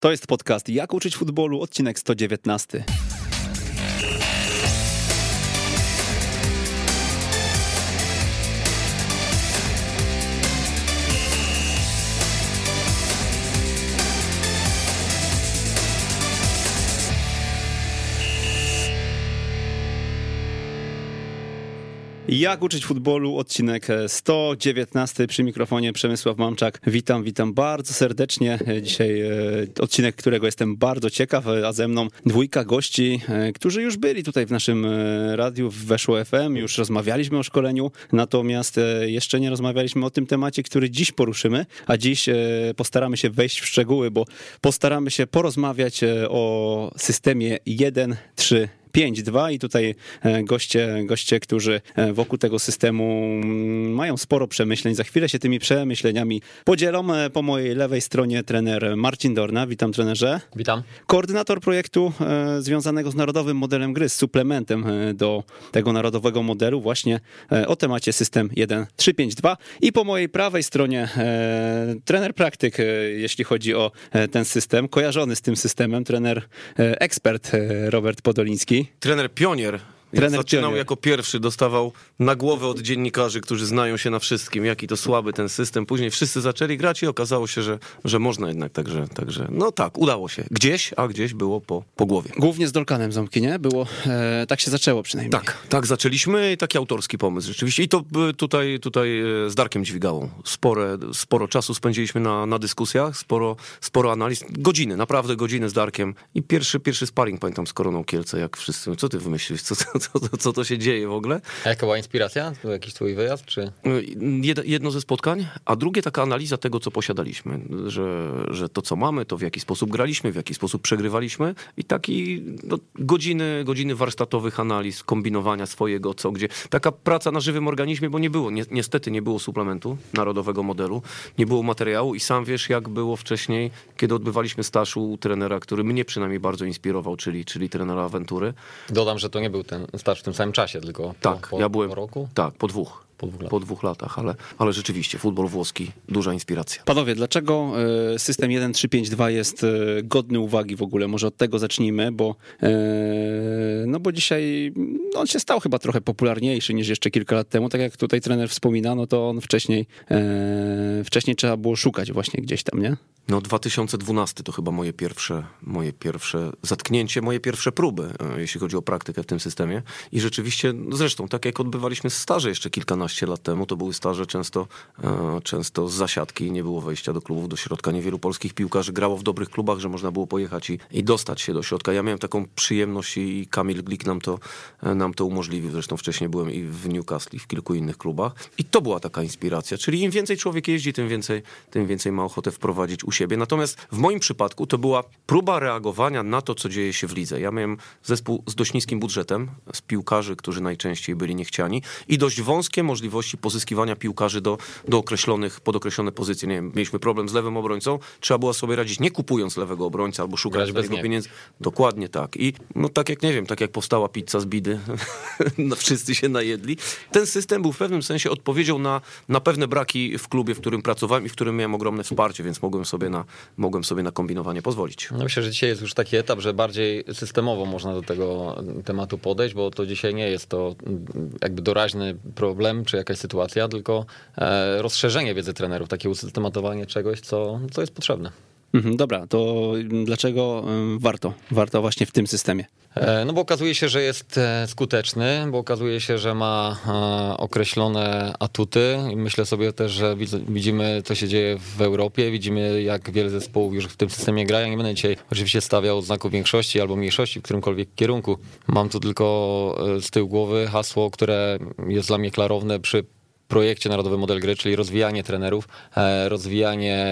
To jest podcast Jak uczyć futbolu, odcinek 119. Jak uczyć futbolu, odcinek 119, przy mikrofonie Przemysław Mamczak. Witam bardzo serdecznie. Dzisiaj odcinek, którego jestem bardzo ciekaw, a ze mną dwójka gości, którzy już byli tutaj w naszym radiu, w Weszło FM, już rozmawialiśmy o szkoleniu, natomiast jeszcze nie rozmawialiśmy o tym temacie, który dziś poruszymy, a dziś postaramy się wejść w szczegóły, bo postaramy się porozmawiać o systemie 1-3. 5-2 i tutaj goście, którzy wokół tego systemu mają sporo przemyśleń. Za chwilę się tymi przemyśleniami podzielą. Po mojej lewej stronie trener Marcin Dorna. Witam, trenerze. Witam. Koordynator projektu związanego z Narodowym Modelem Gry, z suplementem do tego Narodowego Modelu, właśnie o temacie system 1-3-5-2. I po mojej prawej stronie trener praktyk, jeśli chodzi o ten system, kojarzony z tym systemem, trener ekspert Robert Podoliński. Trener pionier. Jako pierwszy, dostawał na głowę od dziennikarzy, którzy znają się na wszystkim, jaki to słaby ten system. Później wszyscy zaczęli grać i okazało się, że można jednak, także no tak, udało się. Gdzieś było po głowie. Głównie z Dolcanem Ząbki, nie? Było, tak się zaczęło przynajmniej. Tak zaczęliśmy i taki autorski pomysł rzeczywiście. I to tutaj z Darkiem Dźwigałą. Sporo czasu spędziliśmy na dyskusjach, sporo analiz. Naprawdę godziny z Darkiem. I pierwszy sparring, pamiętam, z Koroną Kielce, jak wszyscy, co ty wymyśliłeś, co to się dzieje w ogóle. A jaka była inspiracja? To był jakiś twój wyjazd? Czy? Jedno ze spotkań, a drugie taka analiza tego, co posiadaliśmy. Że to, co mamy, to w jaki sposób graliśmy, w jaki sposób przegrywaliśmy i taki godziny warsztatowych analiz, kombinowania swojego, co, gdzie. Taka praca na żywym organizmie, bo nie było, niestety nie było suplementu Narodowego Modelu, nie było materiału i sam wiesz, jak było wcześniej, kiedy odbywaliśmy staż u trenera, który mnie przynajmniej bardzo inspirował, czyli trenera Aventury. Dodam, że to nie był ten starszy w tym samym czasie, tylko po roku? Tak, po dwóch latach, ale rzeczywiście futbol włoski, duża inspiracja. Panowie, dlaczego system 1-3-5-2 jest godny uwagi w ogóle? Może od tego zacznijmy, bo dzisiaj on się stał chyba trochę popularniejszy niż jeszcze kilka lat temu. Tak jak tutaj trener wspomina, no to on wcześniej trzeba było szukać właśnie gdzieś tam, nie? No 2012 to chyba moje pierwsze zatknięcie, moje pierwsze próby, jeśli chodzi o praktykę w tym systemie. I rzeczywiście, zresztą tak jak odbywaliśmy staże jeszcze kilkanaście lat temu, to były staże często z zasiadki, nie było wejścia do klubów, do środka. Niewielu polskich piłkarzy grało w dobrych klubach, że można było pojechać i dostać się do środka. Ja miałem taką przyjemność i Kamil Glik nam to umożliwił. Zresztą wcześniej byłem i w Newcastle, i w kilku innych klubach. I to była taka inspiracja. Czyli im więcej człowiek jeździ, tym więcej ma ochotę wprowadzić u siebie. Natomiast w moim przypadku to była próba reagowania na to, co dzieje się w lidze. Ja miałem zespół z dość niskim budżetem, z piłkarzy, którzy najczęściej byli niechciani i dość wąskie możliwości pozyskiwania piłkarzy pod określone pozycje. Nie wiem, mieliśmy problem z lewym obrońcą, trzeba było sobie radzić nie kupując lewego obrońca albo szukać bez niego pieniędzy. Dokładnie tak. I no tak jak powstała pizza z bidy, wszyscy się najedli. Ten system był w pewnym sensie odpowiedzią na pewne braki w klubie, w którym pracowałem i w którym miałem ogromne wsparcie, więc mogłem sobie na kombinowanie pozwolić. No myślę, że dzisiaj jest już taki etap, że bardziej systemowo można do tego tematu podejść, bo to dzisiaj nie jest to jakby doraźny problem czy jakaś sytuacja, tylko rozszerzenie wiedzy trenerów, takie usystematyzowanie czegoś, co jest potrzebne. Dobra, to dlaczego warto właśnie w tym systemie? No bo okazuje się, że jest skuteczny, bo okazuje się, że ma określone atuty. Myślę sobie też, że widzimy, co się dzieje w Europie, widzimy, jak wiele zespołów już w tym systemie gra. Ja nie będę dzisiaj oczywiście stawiał znaków większości albo mniejszości w którymkolwiek kierunku. Mam tu tylko z tyłu głowy hasło, które jest dla mnie klarowne przy projekcie Narodowy Model Gry, czyli rozwijanie trenerów, rozwijanie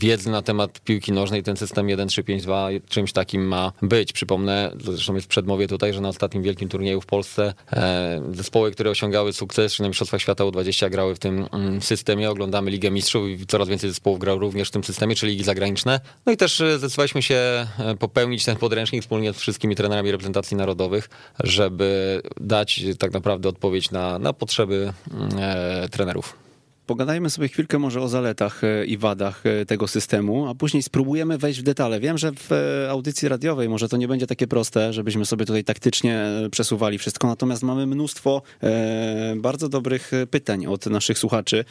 wiedzy na temat piłki nożnej. Ten system 1-3-5-2 czymś takim ma być. Przypomnę, zresztą jest w przedmowie tutaj, że na ostatnim wielkim turnieju w Polsce zespoły, które osiągały sukces na Mistrzostwach Świata U20 grały w tym systemie. Oglądamy Ligę Mistrzów i coraz więcej zespołów grał również w tym systemie, czyli Ligi Zagraniczne. No i też zdecydowaliśmy się popełnić ten podręcznik wspólnie z wszystkimi trenerami reprezentacji narodowych, żeby dać tak naprawdę odpowiedź na potrzeby trenerów. pogadajmy sobie chwilkę może o zaletach i wadach tego systemu, a później spróbujemy wejść w detale. Wiem, że w audycji radiowej może to nie będzie takie proste, żebyśmy sobie tutaj taktycznie przesuwali wszystko, natomiast mamy mnóstwo bardzo dobrych pytań od naszych słuchaczy.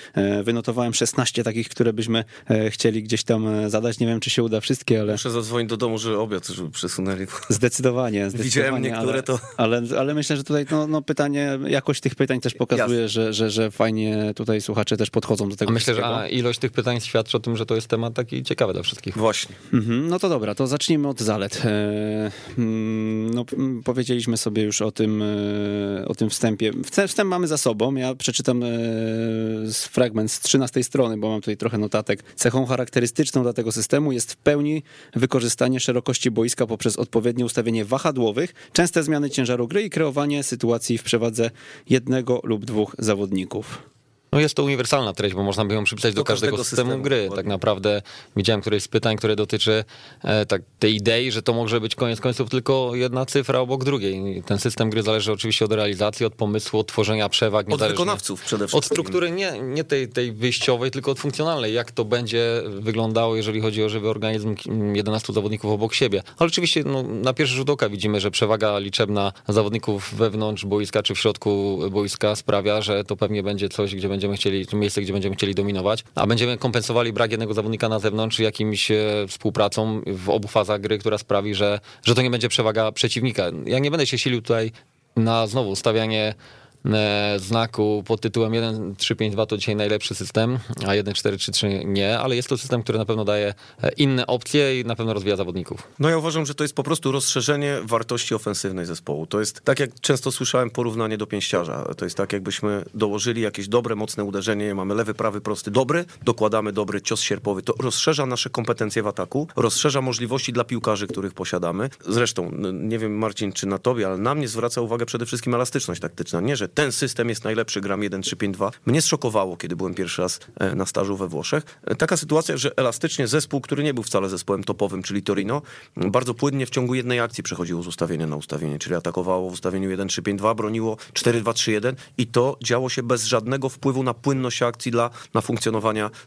Wynotowałem 16 takich, które byśmy chcieli gdzieś tam zadać. Nie wiem, czy się uda wszystkie, ale... Muszę zadzwonić do domu, żeby obiad, żeby przesunęli. Zdecydowanie. Widziałem niektóre, ale to... Ale myślę, że tutaj no pytanie, jakość tych pytań też pokazuje, że fajnie tutaj słuchacze też podchodzą do tego. Myślę, że ilość tych pytań świadczy o tym, że to jest temat taki ciekawy dla wszystkich. Właśnie. No to dobra, to zacznijmy od zalet. No, powiedzieliśmy sobie już o tym wstępie. Wstęp mamy za sobą. Ja przeczytam fragment z 13 strony, bo mam tutaj trochę notatek. Cechą charakterystyczną dla tego systemu jest w pełni wykorzystanie szerokości boiska poprzez odpowiednie ustawienie wahadłowych, częste zmiany ciężaru gry i kreowanie sytuacji w przewadze jednego lub dwóch zawodników. No jest to uniwersalna treść, bo można by ją przypisać do każdego systemu gry. Tak naprawdę widziałem któreś z pytań, które dotyczy tej idei, że to może być koniec końców tylko jedna cyfra obok drugiej. Ten system gry zależy oczywiście od realizacji, od pomysłu, od tworzenia przewag. Od wykonawców przede wszystkim. Od struktury nie tej wyjściowej, tylko od funkcjonalnej. Jak to będzie wyglądało, jeżeli chodzi o żywy organizm 11 zawodników obok siebie. Ale oczywiście na pierwszy rzut oka widzimy, że przewaga liczebna zawodników wewnątrz boiska czy w środku boiska sprawia, że to pewnie będzie coś, gdzie będzie miejsce, gdzie będziemy chcieli dominować, a będziemy kompensowali brak jednego zawodnika na zewnątrz jakimś współpracą w obu fazach gry, która sprawi, że to nie będzie przewaga przeciwnika. Ja nie będę się silił tutaj na znowu stawianie znaku pod tytułem 1-3-5-2 to dzisiaj najlepszy system, a 1-4-3-3 nie, ale jest to system, który na pewno daje inne opcje i na pewno rozwija zawodników. No ja uważam, że to jest po prostu rozszerzenie wartości ofensywnej zespołu. To jest, tak jak często słyszałem, porównanie do pięściarza. To jest tak, jakbyśmy dołożyli jakieś dobre, mocne uderzenie, mamy lewy, prawy, prosty, dobry, dokładamy dobry cios sierpowy. To rozszerza nasze kompetencje w ataku, rozszerza możliwości dla piłkarzy, których posiadamy. Zresztą, nie wiem Marcin, czy na tobie, ale na mnie zwraca uwagę przede wszystkim elastyczność taktyczna. Nie, że ten system jest najlepszy, gram 1-3-5-2. Mnie zszokowało, kiedy byłem pierwszy raz na stażu we Włoszech. Taka sytuacja, że elastycznie zespół, który nie był wcale zespołem topowym, czyli Torino, bardzo płynnie w ciągu jednej akcji przechodziło z ustawienia na ustawienie, czyli atakowało w ustawieniu 1-3-5-2, broniło 4-2-3-1 i to działo się bez żadnego wpływu na płynność akcji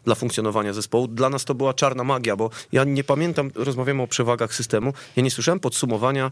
dla funkcjonowania zespołu. Dla nas to była czarna magia, bo ja nie pamiętam, rozmawiamy o przewagach systemu, ja nie słyszałem podsumowania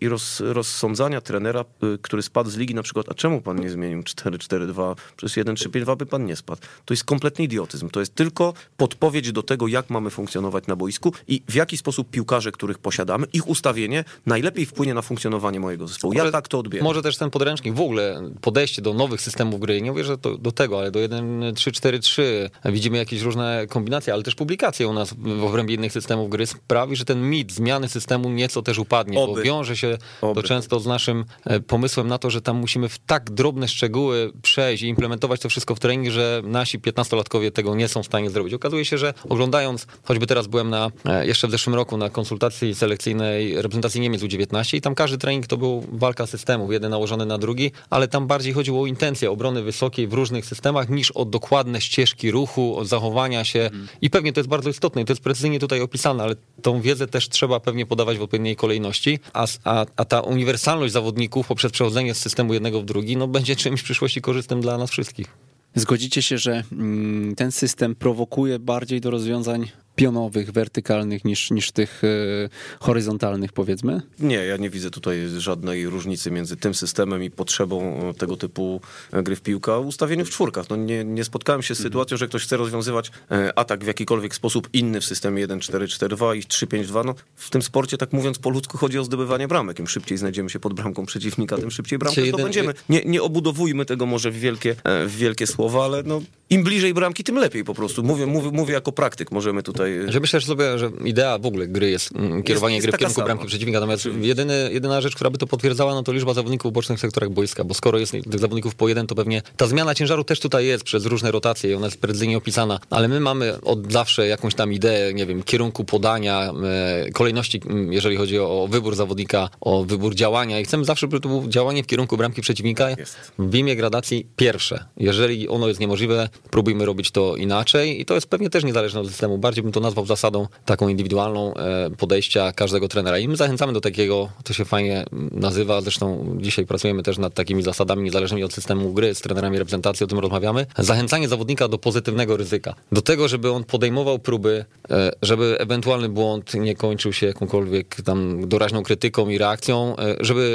i rozsądzania trenera, który spadł z ligi, na przykład, a czemu pan nie zmienił 4-4-2 przez 1-3-5-2, by pan nie spadł. To jest kompletny idiotyzm. To jest tylko podpowiedź do tego, jak mamy funkcjonować na boisku i w jaki sposób piłkarze, których posiadamy, ich ustawienie najlepiej wpłynie na funkcjonowanie mojego zespołu. Ja tak to odbieram. Może też ten podręcznik, w ogóle podejście do nowych systemów gry, nie mówię, że to do tego, ale do 1-3-4-3 widzimy jakieś różne kombinacje, ale też publikacje u nas w obrębie innych systemów gry sprawi, że ten mit zmiany systemu nieco też upadnie, bo wiąże się to często z naszym pomysłem na to, że tam musimy w tak drobne szczegóły przejść i implementować to wszystko w treningu, że nasi 15-latkowie tego nie są w stanie zrobić. Okazuje się, że oglądając, choćby teraz byłem jeszcze w zeszłym roku na konsultacji selekcyjnej reprezentacji Niemiec U19 i tam każdy trening to był walka systemów, jeden nałożony na drugi, ale tam bardziej chodziło o intencję obrony wysokiej w różnych systemach niż o dokładne ścieżki ruchu, o zachowania się i pewnie to jest bardzo istotne i to jest precyzyjnie tutaj opisane, ale tą wiedzę też trzeba pewnie podawać w odpowiedniej kolejności, a ta uniwersalność zawodników poprzez przechodzenie z systemu jednego w drugi, będzie czymś w przyszłości korzystnym dla nas wszystkich. Zgodzicie się, że ten system prowokuje bardziej do rozwiązań pionowych, wertykalnych niż tych horyzontalnych, powiedzmy? Nie, ja nie widzę tutaj żadnej różnicy między tym systemem i potrzebą tego typu gry w piłkę, a ustawieniu w czwórkach. Nie spotkałem się z sytuacją, że ktoś chce rozwiązywać atak w jakikolwiek sposób inny w systemie 1-4-4-2 i 3-5-2. W tym sporcie, tak mówiąc po ludzku, chodzi o zdobywanie bramek. Im szybciej znajdziemy się pod bramką przeciwnika, tym szybciej bramkę zdobędziemy. Nie obudowujmy tego może w wielkie słowa, ale im bliżej bramki, tym lepiej po prostu. Mówię jako praktyk, możemy tutaj. Że myślę sobie, że idea w ogóle gry jest kierowanie gry w kierunku bramki przeciwnika, natomiast jedyna rzecz, która by to potwierdzała, to liczba zawodników w bocznych sektorach boiska, bo skoro jest tych zawodników po jeden, to pewnie ta zmiana ciężaru też tutaj jest przez różne rotacje i ona jest precyzyjnie opisana, ale my mamy od zawsze jakąś tam ideę, nie wiem, kierunku podania, kolejności, jeżeli chodzi o wybór zawodnika, o wybór działania i chcemy zawsze, żeby to było działanie w kierunku bramki przeciwnika w imię gradacji pierwsze. Jeżeli ono jest niemożliwe, próbujmy robić to inaczej i to jest pewnie też niezależne od systemu, bardziej bym to to nazwał zasadą taką indywidualną podejścia każdego trenera. I my zachęcamy do takiego, to się fajnie nazywa, zresztą dzisiaj pracujemy też nad takimi zasadami niezależnymi od systemu gry, z trenerami reprezentacji o tym rozmawiamy. Zachęcanie zawodnika do pozytywnego ryzyka, do tego, żeby on podejmował próby, żeby ewentualny błąd nie kończył się jakąkolwiek tam doraźną krytyką i reakcją,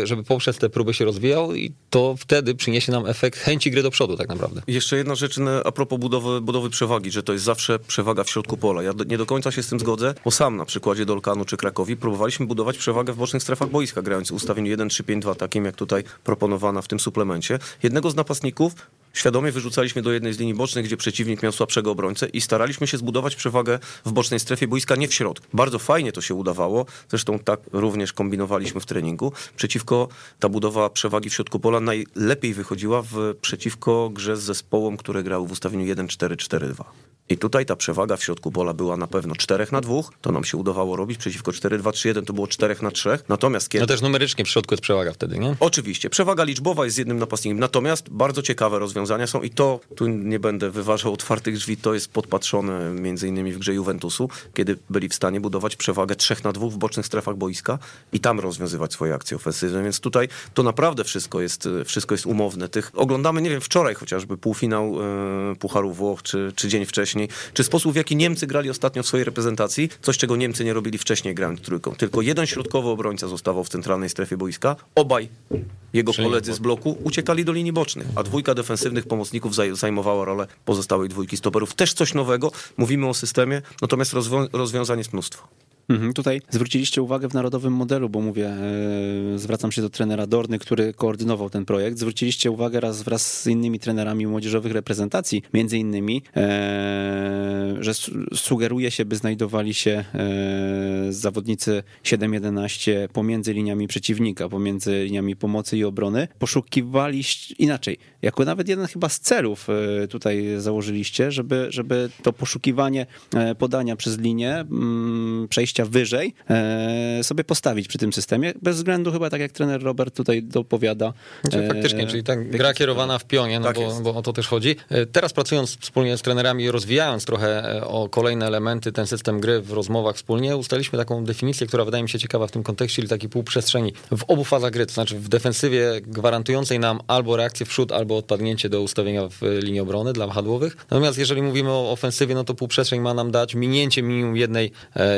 żeby poprzez te próby się rozwijał i to wtedy przyniesie nam efekt chęci gry do przodu tak naprawdę. Jeszcze jedna rzecz a propos budowy przewagi, że to jest zawsze przewaga w środku pola. Ja nie do końca się z tym zgodzę, bo sam na przykładzie Dolcanu czy Krakowi próbowaliśmy budować przewagę w bocznych strefach boiska, grając w ustawieniu 1-3-5-2, takim jak tutaj proponowana w tym suplemencie. Jednego z napastników świadomie wyrzucaliśmy do jednej z linii bocznych, gdzie przeciwnik miał słabszego obrońcę i staraliśmy się zbudować przewagę w bocznej strefie boiska, nie w środku. Bardzo fajnie to się udawało, zresztą tak również kombinowaliśmy w treningu. Przeciwko ta budowa przewagi w środku pola najlepiej wychodziła przeciwko grze z zespołem, które grały w ustawieniu 1-4-4-2. I tutaj ta przewaga w środku pola była na pewno 4-2, to nam się udawało robić, przeciwko 4-2-3-1 to było 4-3, natomiast kiedy... No też numerycznie w środku jest przewaga wtedy, nie? Oczywiście, przewaga liczbowa jest z jednym napastnikiem, natomiast bardzo ciekawe rozwiązania są i to, tu nie będę wyważał otwartych drzwi, to jest podpatrzone między innymi w grze Juventusu, kiedy byli w stanie budować przewagę 3-2 w bocznych strefach boiska i tam rozwiązywać swoje akcje ofensywne, więc tutaj to naprawdę wszystko jest umowne. Oglądamy, nie wiem, wczoraj chociażby półfinał Pucharu Włoch, czy dzień wcześniej, czy sposób, w jaki Niemcy grali ostatnio w swojej reprezentacji, coś, czego Niemcy nie robili wcześniej grając trójką. Tylko jeden środkowy obrońca zostawał w centralnej strefie boiska, obaj jego koledzy z bloku uciekali do linii bocznych, a dwójka defensywnych pomocników zajmowała rolę pozostałej dwójki stoperów. Też coś nowego, mówimy o systemie, natomiast rozwiązań jest mnóstwo. Tutaj zwróciliście uwagę w narodowym modelu, bo mówię, zwracam się do trenera Dorny, który koordynował ten projekt. Zwróciliście uwagę wraz z innymi trenerami młodzieżowych reprezentacji, między innymi, że sugeruje się, by znajdowali się zawodnicy 7-11 pomiędzy liniami przeciwnika, pomiędzy liniami pomocy i obrony. Poszukiwali inaczej, jako nawet jeden chyba z celów tutaj założyliście, żeby to poszukiwanie podania przez linię, przejście wyżej sobie postawić przy tym systemie, bez względu chyba, tak jak trener Robert tutaj dopowiada. Faktycznie, czyli tak gra kierowana w pionie, no tak bo o to też chodzi. Teraz pracując wspólnie z trenerami, rozwijając trochę o kolejne elementy ten system gry w rozmowach wspólnie, ustaliliśmy taką definicję, która wydaje mi się ciekawa w tym kontekście, czyli taki pół przestrzeni w obu fazach gry, to znaczy w defensywie gwarantującej nam albo reakcję w przód, albo odpadnięcie do ustawienia w linii obrony dla wahadłowych. Natomiast jeżeli mówimy o ofensywie, no to półprzestrzeń ma nam dać minięcie minimum jednej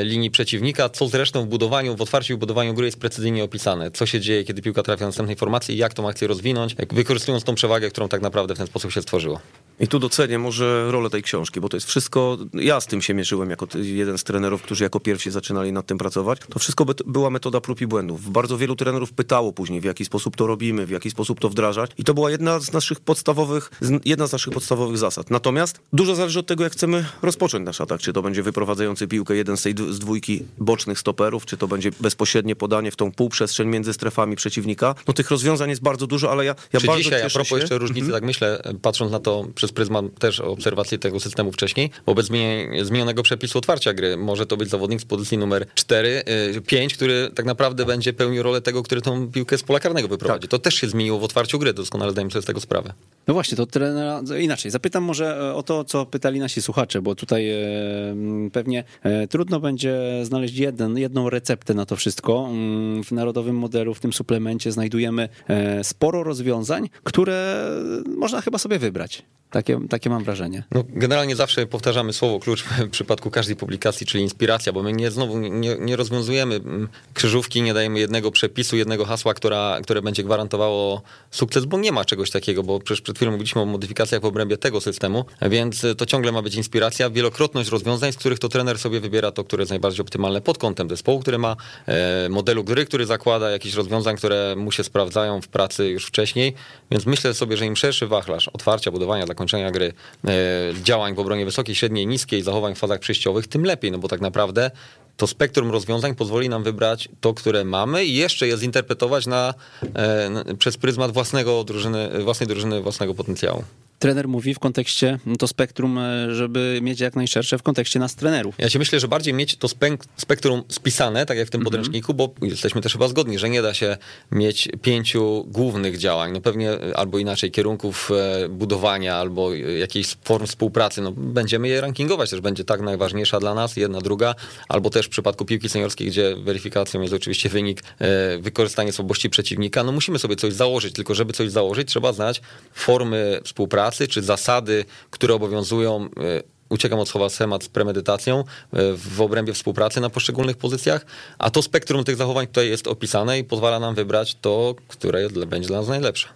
linii przeciwnika, co zresztą w otwarciu i budowaniu gry jest precyzyjnie opisane. Co się dzieje, kiedy piłka trafia do następnej formacji i jak tą akcję rozwinąć, wykorzystując tą przewagę, którą tak naprawdę w ten sposób się stworzyło. I tu docenię może rolę tej książki, bo to jest wszystko, ja z tym się mierzyłem jako jeden z trenerów, którzy jako pierwsi zaczynali nad tym pracować, to wszystko była metoda prób i błędów. Bardzo wielu trenerów pytało później, w jaki sposób to robimy, w jaki sposób to wdrażać i to była jedna z naszych podstawowych zasad. Natomiast dużo zależy od tego, jak chcemy rozpocząć nasz atak, czy to będzie wyprowadzający piłkę jeden z dwójki bocznych stoperów, czy to będzie bezpośrednie podanie w tą półprzestrzeń między strefami przeciwnika. No tych rozwiązań jest bardzo dużo, ale ja bardzo dzisiaj, cieszę się. A propos jeszcze różnicy, tak myślę, patrząc na to przez pryzmat też obserwacji tego systemu wcześniej, wobec zmienionego przepisu otwarcia gry. Może to być zawodnik z pozycji numer 4, 5, który tak naprawdę będzie pełnił rolę tego, który tą piłkę z pola karnego wyprowadzi. Tak. To też się zmieniło w otwarciu gry, doskonale zdajemy sobie z tego sprawę. No właśnie, to trenera... Inaczej, zapytam może o to, co pytali nasi słuchacze, bo tutaj pewnie trudno będzie znaleźć jedną receptę na to wszystko. W narodowym modelu, w tym suplemencie znajdujemy sporo rozwiązań, które można chyba sobie wybrać. Takie mam wrażenie. No, generalnie zawsze powtarzamy słowo klucz w przypadku każdej publikacji, czyli inspiracja, bo my nie rozwiązujemy krzyżówki, nie dajemy jednego przepisu, jednego hasła, które będzie gwarantowało sukces, bo nie ma czegoś takiego, bo przecież przed chwilą mówiliśmy o modyfikacjach w obrębie tego systemu, więc to ciągle ma być inspiracja, wielokrotność rozwiązań, z których to trener sobie wybiera to, które jest najbardziej optymalne pod kątem zespołu, który ma modelu gry, który zakłada jakiś rozwiązań, które mu się sprawdzają w pracy już wcześniej, więc myślę sobie, że im szerszy wachlarz otwarcia, budowania, zakończenia gry, działań w obronie wysokiej, średniej, niskiej, zachowań w fazach przejściowych, tym lepiej, no bo tak naprawdę to spektrum rozwiązań pozwoli nam wybrać to, które mamy i jeszcze je zinterpretować przez pryzmat własnej drużyny, własnego potencjału. trener mówi w kontekście to spektrum, żeby mieć jak najszersze w kontekście nas trenerów. Ja się myślę, że bardziej mieć to spektrum spisane, tak jak w tym podręczniku, bo jesteśmy też chyba zgodni, że nie da się mieć 5 głównych działań, no pewnie albo inaczej kierunków budowania, albo jakiejś form współpracy, no będziemy je rankingować, też będzie tak najważniejsza dla nas, jedna, druga, albo też w przypadku piłki seniorskiej, gdzie weryfikacją jest oczywiście wynik, wykorzystanie słabości przeciwnika, no musimy sobie coś założyć, tylko żeby coś założyć, trzeba znać formy współpracy, czy zasady, które obowiązują, uciekam od słowa schemat z premedytacją, w obrębie współpracy na poszczególnych pozycjach, a to spektrum tych zachowań tutaj jest opisane i pozwala nam wybrać to, które będzie dla nas najlepsze.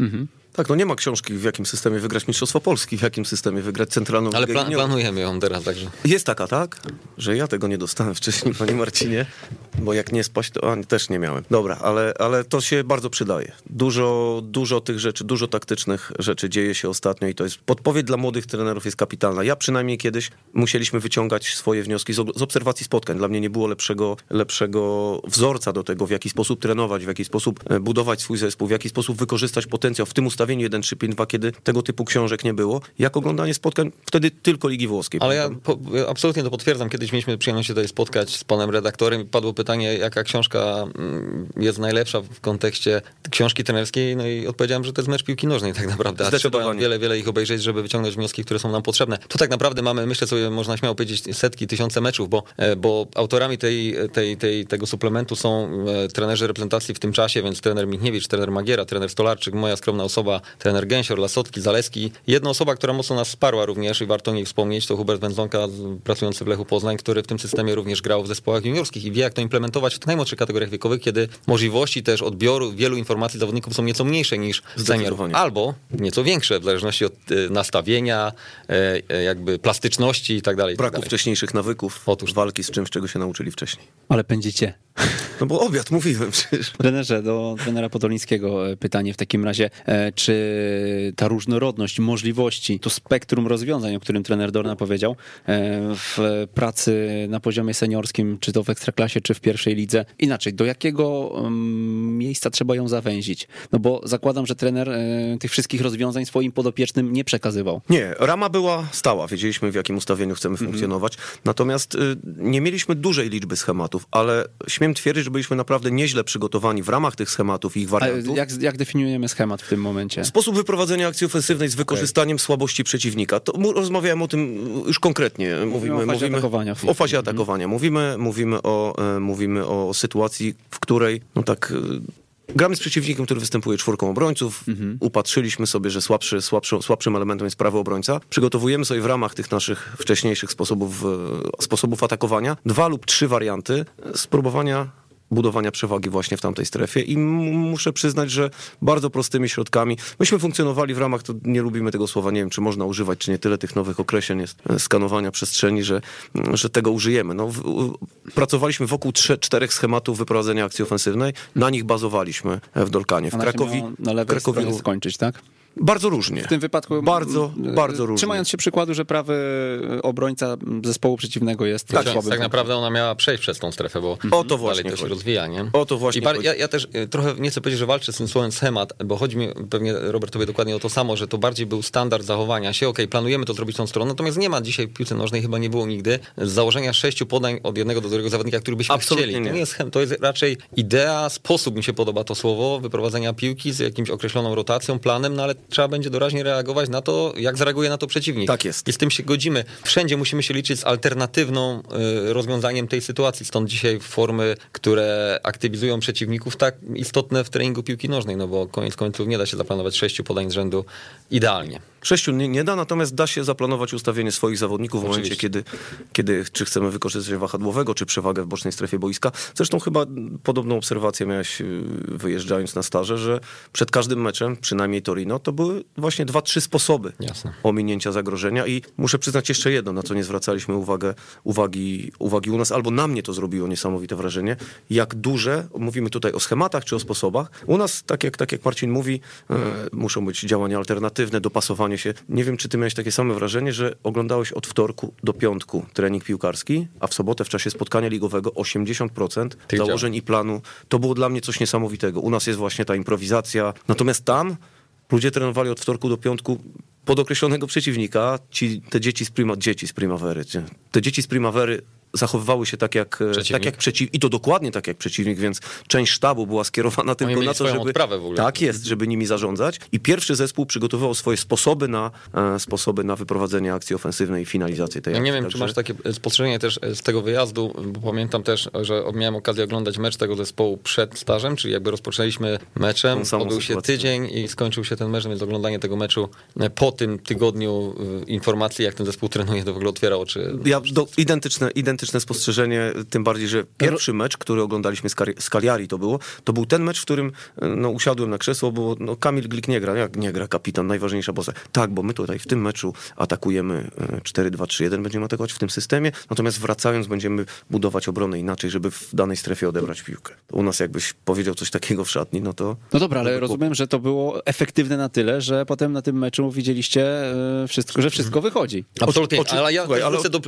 Mhm. Tak, no nie ma książki, w jakim systemie wygrać Mistrzostwa Polski, w jakim systemie wygrać Centralną Ligę Juniorów. Ale planujemy ją teraz także. Jest taka, tak? Że ja tego nie dostałem wcześniej, panie Marcinie, bo jak nie spaść, to też nie miałem. Dobra, ale to się bardzo przydaje. Dużo tych rzeczy, dużo taktycznych rzeczy dzieje się ostatnio i to jest podpowiedź dla młodych trenerów jest kapitalna. Ja przynajmniej kiedyś musieliśmy wyciągać swoje wnioski z obserwacji spotkań. Dla mnie nie było lepszego wzorca do tego, w jaki sposób trenować, w jaki sposób budować swój zespół, w jaki sposób wykorzystać potencjał w tym ustawieniu 1-3-5-2, kiedy tego typu książek nie było, jak oglądanie spotkań wtedy tylko Ligi Włoskiej. Ale ja absolutnie to potwierdzam. Kiedyś mieliśmy przyjemność się tutaj spotkać z panem redaktorem i padło pytanie, jaka książka jest najlepsza w kontekście książki trenerskiej, no i odpowiedziałem, że to jest mecz piłki nożnej tak naprawdę. A trzeba wiele ich obejrzeć, żeby wyciągnąć wnioski, które są nam potrzebne. To tak naprawdę mamy, myślę sobie, można śmiało powiedzieć, setki, tysiące meczów, bo autorami tego suplementu są trenerzy reprezentacji w tym czasie, więc trener Michniewicz, trener Magiera, trener Stolarczyk, moja skromna osoba, trener Gęsior, Lasotki, Zaleski. Jedna osoba, która mocno nas wsparła również i warto o niej wspomnieć, to Hubert Wędzonka, pracujący w Lechu Poznań, który w tym systemie również grał w zespołach juniorskich i wie, jak to implementować w tych najmłodszych kategoriach wiekowych, kiedy możliwości też odbioru wielu informacji zawodników są nieco mniejsze niż seniorów, albo nieco większe, w zależności od nastawienia, jakby plastyczności i tak dalej. Braku wcześniejszych nawyków, otóż walki z czymś, czego się nauczyli wcześniej. Ale pędzicie. No bo obiad, mówiłem przecież. Trenerze, do trenera Podolińskiego pytanie w takim razie, czy ta różnorodność możliwości, to spektrum rozwiązań, o którym trener Dorna powiedział, w pracy na poziomie seniorskim, czy to w Ekstraklasie, czy w pierwszej lidze, inaczej, do jakiego miejsca trzeba ją zawęzić? No bo zakładam, że trener tych wszystkich rozwiązań swoim podopiecznym nie przekazywał. Nie, rama była stała, wiedzieliśmy, w jakim ustawieniu chcemy funkcjonować, natomiast nie mieliśmy dużej liczby schematów, ale śmiem twierdzić, że byliśmy naprawdę nieźle przygotowani w ramach tych schematów i ich wariantów. Jak definiujemy schemat w tym momencie? Sposób wyprowadzenia akcji ofensywnej z wykorzystaniem słabości przeciwnika. To rozmawiałem o tym już konkretnie. Mówimy o fazie atakowania. Mówimy o sytuacji, w której gramy z przeciwnikiem, który występuje czwórką obrońców. Upatrzyliśmy sobie, że słabszym elementem jest prawy obrońca. Przygotowujemy sobie w ramach tych naszych wcześniejszych sposobów atakowania 2 lub 3 warianty spróbowania budowania przewagi właśnie w tamtej strefie i muszę przyznać, że bardzo prostymi środkami. Myśmy funkcjonowali w ramach, to nie lubimy tego słowa, nie wiem, czy można używać, czy nie, tyle tych nowych określeń jest, skanowania przestrzeni, że tego użyjemy. No, pracowaliśmy wokół 3-4 schematów wyprowadzenia akcji ofensywnej, na nich bazowaliśmy w Dolcanie. W Krakowie na lewej stronie skończyć, tak? Bardzo różnie. W tym wypadku bardzo różnie. Trzymając się przykładu, że prawy obrońca zespołu przeciwnego jest tak słaby. Tak naprawdę ona miała przejść przez tą strefę, bo dalej to się rozwija, nie? O to właśnie. Ja też trochę nie chcę powiedzieć, że walczę z tym słowem schemat, bo chodzi mi pewnie, Robert, tobie dokładnie o to samo, że to bardziej był standard zachowania się. Okej, planujemy to zrobić tą stroną, natomiast nie ma dzisiaj w piłce nożnej, chyba nie było nigdy, z założenia 6 podań od 1 do 2 zawodnika, który byśmy absolutnie chcieli. To jest raczej idea, sposób, mi się podoba to słowo, wyprowadzenia piłki z jakimś określoną rotacją, planem, no ale trzeba będzie doraźnie reagować na to, jak zareaguje na to przeciwnik. Tak jest. I z tym się godzimy. Wszędzie musimy się liczyć z alternatywną rozwiązaniem tej sytuacji. Stąd dzisiaj formy, które aktywizują przeciwników, tak istotne w treningu piłki nożnej, no bo koniec końców nie da się zaplanować 6 podań z rzędu idealnie. 6 nie da, natomiast da się zaplanować ustawienie swoich zawodników w momencie, kiedy czy chcemy wykorzystać wahadłowego, czy przewagę w bocznej strefie boiska. Zresztą chyba podobną obserwację miałeś wyjeżdżając na staże, że przed każdym meczem, przynajmniej Torino, to były właśnie 2-3 sposoby ominięcia zagrożenia i muszę przyznać jeszcze jedno, na co nie zwracaliśmy uwagi u nas, albo na mnie to zrobiło niesamowite wrażenie, jak duże, mówimy tutaj o schematach czy o sposobach, u nas, tak jak Marcin mówi, muszą być działania alternatywne, dopasowanie się. Nie wiem, czy ty miałeś takie same wrażenie, że oglądałeś od wtorku do piątku trening piłkarski, a w sobotę w czasie spotkania ligowego 80% założeń i planu. To było dla mnie coś niesamowitego. U nas jest właśnie ta improwizacja, natomiast tam ludzie trenowali od wtorku do piątku pod określonego przeciwnika, te dzieci z Primavery. Te dzieci z Primavery zachowywały się tak jak przeciwnik, i to dokładnie tak jak przeciwnik, więc część sztabu była skierowana tylko na to, żeby w ogóle. Tak jest, żeby nimi zarządzać. I pierwszy zespół przygotowywał swoje sposoby na wyprowadzenie akcji ofensywnej i finalizację tej akcji. Ja nie wiem, czy masz takie spostrzeżenie też z tego wyjazdu, bo pamiętam też, że miałem okazję oglądać mecz tego zespołu przed stażem, czyli jakby rozpoczęliśmy meczem, odbył się tydzień i skończył się ten mecz, więc oglądanie tego meczu po tym tygodniu informacji, jak ten zespół trenuje, to w ogóle otwiera oczy. Ja identyczne spostrzeżenie, tym bardziej, że pierwszy mecz, który oglądaliśmy z Cagliari, to był ten mecz, w którym usiadłem na krzesło, bo Kamil Glik nie gra. Jak nie gra kapitan, najważniejsza postać. Tak, bo my tutaj w tym meczu atakujemy 4-2-3-1, będziemy atakować w tym systemie, natomiast wracając będziemy budować obronę inaczej, żeby w danej strefie odebrać piłkę. U nas jakbyś powiedział coś takiego w szatni, no to... No dobra, ale rozumiem, że to było efektywne na tyle, że potem na tym meczu widzieliście wszystko, że wszystko wychodzi. Absolutnie, ale ja wrócę do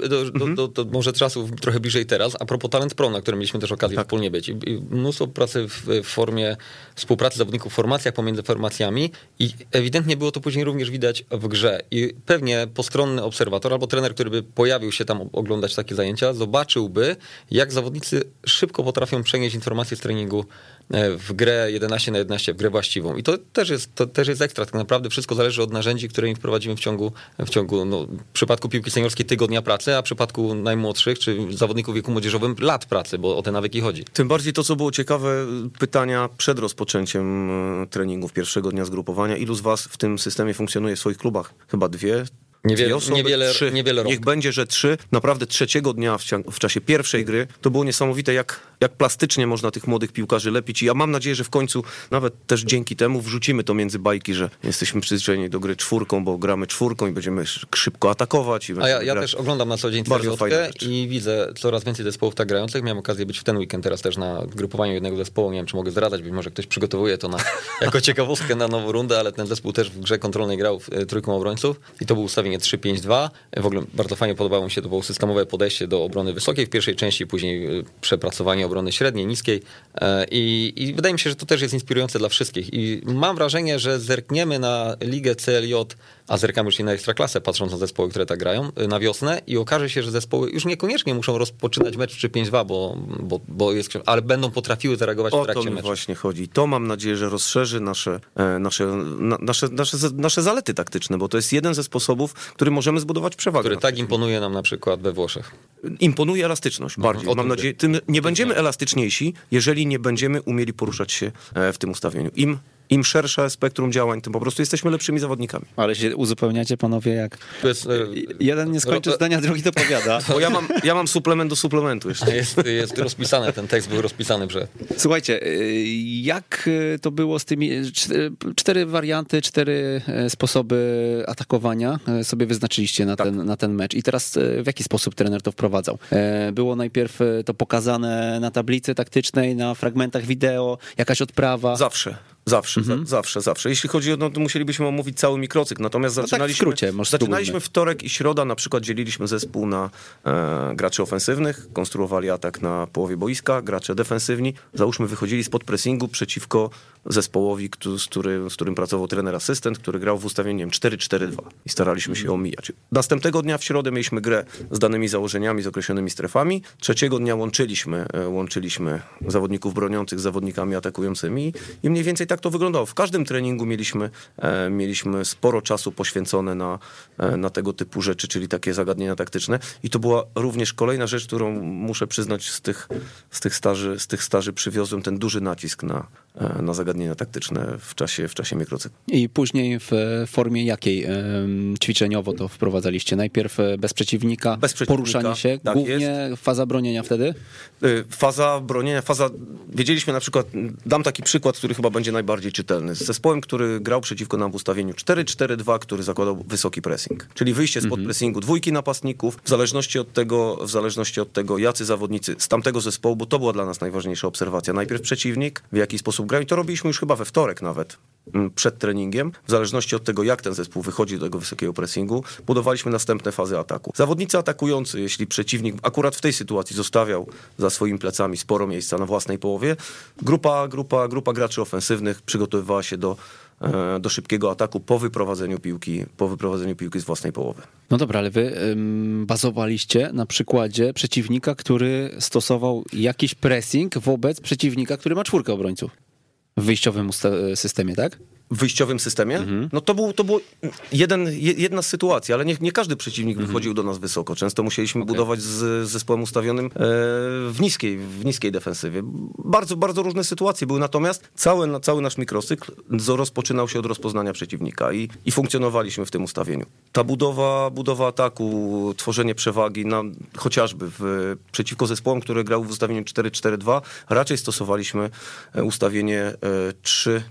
może czasów trochę bliżej teraz, a propos Talent Pro, na którym mieliśmy też okazję wspólnie być. I mnóstwo pracy w formie współpracy zawodników w formacjach, pomiędzy formacjami i ewidentnie było to później również widać w grze. I pewnie postronny obserwator albo trener, który by pojawił się tam oglądać takie zajęcia, zobaczyłby, jak zawodnicy szybko potrafią przenieść informacje z treningu w grę 11-11, w grę właściwą. I to też jest ekstra. Tak naprawdę wszystko zależy od narzędzi, które im wprowadzimy w ciągu przypadku piłki seniorskiej tygodnia pracy, a w przypadku najmłodszych, czy zawodników w wieku młodzieżowym lat pracy, bo o te nawyki chodzi. Tym bardziej to, co było ciekawe, pytania przed rozpoczęciem treningów pierwszego dnia zgrupowania. Ilu z was w tym systemie funkcjonuje w swoich klubach? Chyba dwie. Niewiele. Niech będzie, że trzy. Naprawdę trzeciego dnia w czasie pierwszej gry to było niesamowite, jak plastycznie można tych młodych piłkarzy lepić. I ja mam nadzieję, że w końcu nawet też dzięki temu wrzucimy to między bajki, że jesteśmy przyzwyczajeni do gry czwórką, bo gramy czwórką i będziemy szybko atakować. Ja też oglądam na co dzień Twardzotkę i widzę coraz więcej zespołów tak grających. Miałem okazję być w ten weekend teraz też na grupowaniu jednego zespołu. Nie wiem, czy mogę zdradzać, być może ktoś przygotowuje to jako ciekawostkę na nową rundę, ale ten zespół też w grze kontrolnej grał trójką obrońców i to był ustawienie 3-5-2. W ogóle bardzo fajnie podobało mi się, to było systemowe podejście do obrony wysokiej w pierwszej części, później przepracowanie obrony średniej, niskiej i wydaje mi się, że to też jest inspirujące dla wszystkich i mam wrażenie, że zerkniemy na Ligę CLJ, a zerkamy już i na Ekstraklasę, patrząc na zespoły, które tak grają na wiosnę i okaże się, że zespoły już niekoniecznie muszą rozpoczynać mecz 3-5-2, bo jest, ale będą potrafiły zareagować w trakcie meczu. O to mi właśnie chodzi. To mam nadzieję, że rozszerzy nasze zalety taktyczne, bo to jest jeden ze sposobów, który możemy zbudować przewagę. Który tak imponuje nam na przykład we Włoszech. Imponuje elastyczność bardziej. Mam nadzieję, tym nie będziemy elastyczniejsi, jeżeli nie będziemy umieli poruszać się w tym ustawieniu. Im szersze spektrum działań, tym po prostu jesteśmy lepszymi zawodnikami. Ale się uzupełniacie, panowie, jak... Jeden nie skończy zdania, drugi dopowiada. Bo ja mam suplement do suplementu jeszcze. Jest rozpisany, ten tekst był rozpisany. Słuchajcie, jak to było z tymi... Cztery warianty, cztery sposoby atakowania sobie wyznaczyliście na ten mecz. I teraz w jaki sposób trener to wprowadzał? Było najpierw to pokazane na tablicy taktycznej, na fragmentach wideo, jakaś odprawa? Zawsze. Jeśli chodzi o to, musielibyśmy omówić cały mikrocykl. Natomiast zaczynaliśmy wtorek i środa, na przykład dzieliliśmy zespół na graczy ofensywnych, konstruowali atak na połowie boiska, gracze defensywni, załóżmy wychodzili spod pressingu przeciwko zespołowi, z którym pracował trener asystent, który grał w ustawieniu 4-4-2 i staraliśmy się omijać. Następnego dnia w środę mieliśmy grę z danymi założeniami, z określonymi strefami. Trzeciego dnia łączyliśmy zawodników broniących z zawodnikami atakującymi i mniej więcej tak to wyglądało. W każdym treningu mieliśmy sporo czasu poświęcone na tego typu rzeczy, czyli takie zagadnienia taktyczne. I to była również kolejna rzecz, którą muszę przyznać z tych staży przywiozłem, ten duży nacisk na zagadnienia taktyczne w czasie mikrocyklu. I później w formie jakiej ćwiczeniowo to wprowadzaliście? Najpierw bez przeciwnika poruszanie się, tak głównie jest. Faza bronienia wtedy? Wiedzieliśmy na przykład, dam taki przykład, który chyba będzie najbardziej czytelny. Z zespołem, który grał przeciwko nam w ustawieniu 4-4-2, który zakładał wysoki pressing. Czyli wyjście spod pressingu dwójki napastników, w zależności od tego, jacy zawodnicy z tamtego zespołu, bo to była dla nas najważniejsza obserwacja. Najpierw przeciwnik, w jaki sposób grają. I to robiliśmy już chyba we wtorek nawet, przed treningiem. W zależności od tego, jak ten zespół wychodzi do tego wysokiego pressingu, budowaliśmy następne fazy ataku. Zawodnicy atakujący, jeśli przeciwnik akurat w tej sytuacji zostawiał za swoimi plecami sporo miejsca na własnej połowie, grupa graczy ofensywnych przygotowywała się do do szybkiego ataku po wyprowadzeniu piłki z własnej połowy. No dobra, ale wy bazowaliście na przykładzie przeciwnika, który stosował jakiś pressing wobec przeciwnika, który ma czwórkę obrońców w wyjściowym systemie, tak? W wyjściowym systemie? Mhm. No to była jedna z sytuacji, ale nie każdy przeciwnik wychodził do nas wysoko. Często musieliśmy budować z zespołem ustawionym w niskiej defensywie. Bardzo, bardzo różne sytuacje były, natomiast cały nasz mikrocykl rozpoczynał się od rozpoznania przeciwnika i funkcjonowaliśmy w tym ustawieniu. Ta budowa ataku, tworzenie przewagi chociażby przeciwko zespołom, które grały w ustawieniu 4-4-2, raczej stosowaliśmy ustawienie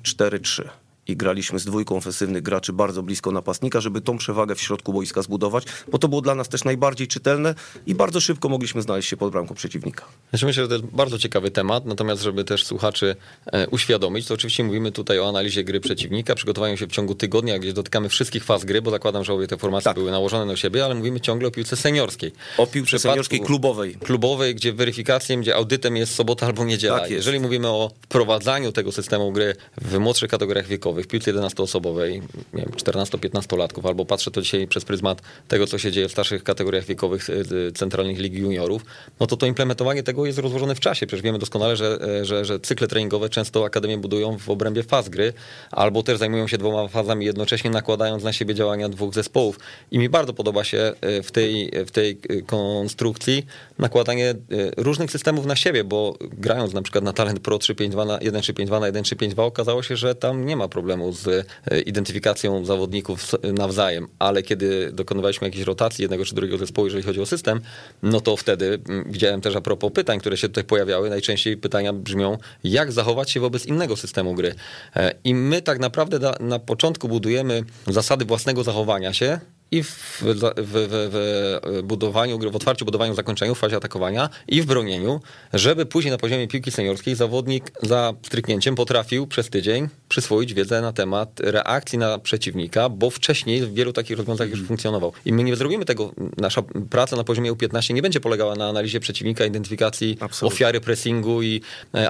3-4-3. I graliśmy z dwójką ofensywnych graczy bardzo blisko napastnika, żeby tą przewagę w środku boiska zbudować, bo to było dla nas też najbardziej czytelne i bardzo szybko mogliśmy znaleźć się pod bramką przeciwnika. Myślę, że to jest bardzo ciekawy temat, natomiast żeby też słuchaczy uświadomić, to oczywiście mówimy tutaj o analizie gry przeciwnika, przygotowaniu się w ciągu tygodnia, gdzie dotykamy wszystkich faz gry, bo zakładam, że obie te formacje były nałożone na siebie, ale mówimy ciągle o piłce seniorskiej. O piłce seniorskiej klubowej. Klubowej, gdzie weryfikacją, gdzie audytem jest sobota albo niedziela. Tak jest. Jeżeli mówimy o wprowadzaniu tego systemu gry w młodszych kategoriach wiekowych, w piłce 11-osobowej, nie wiem, 14-15-latków, albo patrzę to dzisiaj przez pryzmat tego, co się dzieje w starszych kategoriach wiekowych centralnych lig juniorów, no to implementowanie tego jest rozłożone w czasie. Przecież wiemy doskonale, że cykle treningowe często akademie budują w obrębie faz gry, albo też zajmują się dwoma fazami jednocześnie, nakładając na siebie działania dwóch zespołów. I mi bardzo podoba się w tej konstrukcji nakładanie różnych systemów na siebie, bo grając na przykład na Talent Pro 3-5-2 na 1-3-5-2 na 1-3-5-2 okazało się, że tam nie ma problemu z identyfikacją zawodników nawzajem, ale kiedy dokonywaliśmy jakiejś rotacji jednego czy drugiego zespołu, jeżeli chodzi o system, no to wtedy widziałem też a propos pytań, które się tutaj pojawiały, najczęściej pytania brzmią, jak zachować się wobec innego systemu gry. I my tak naprawdę na początku budujemy zasady własnego zachowania się, i w budowaniu, w otwarciu, budowaniu, zakończeniu, w fazie atakowania i w bronieniu, żeby później na poziomie piłki seniorskiej zawodnik za stryknięciem potrafił przez tydzień przyswoić wiedzę na temat reakcji na przeciwnika, bo wcześniej w wielu takich rozwiązaniach już funkcjonował. I my nie zrobimy tego, nasza praca na poziomie U15 nie będzie polegała na analizie przeciwnika, identyfikacji ofiary pressingu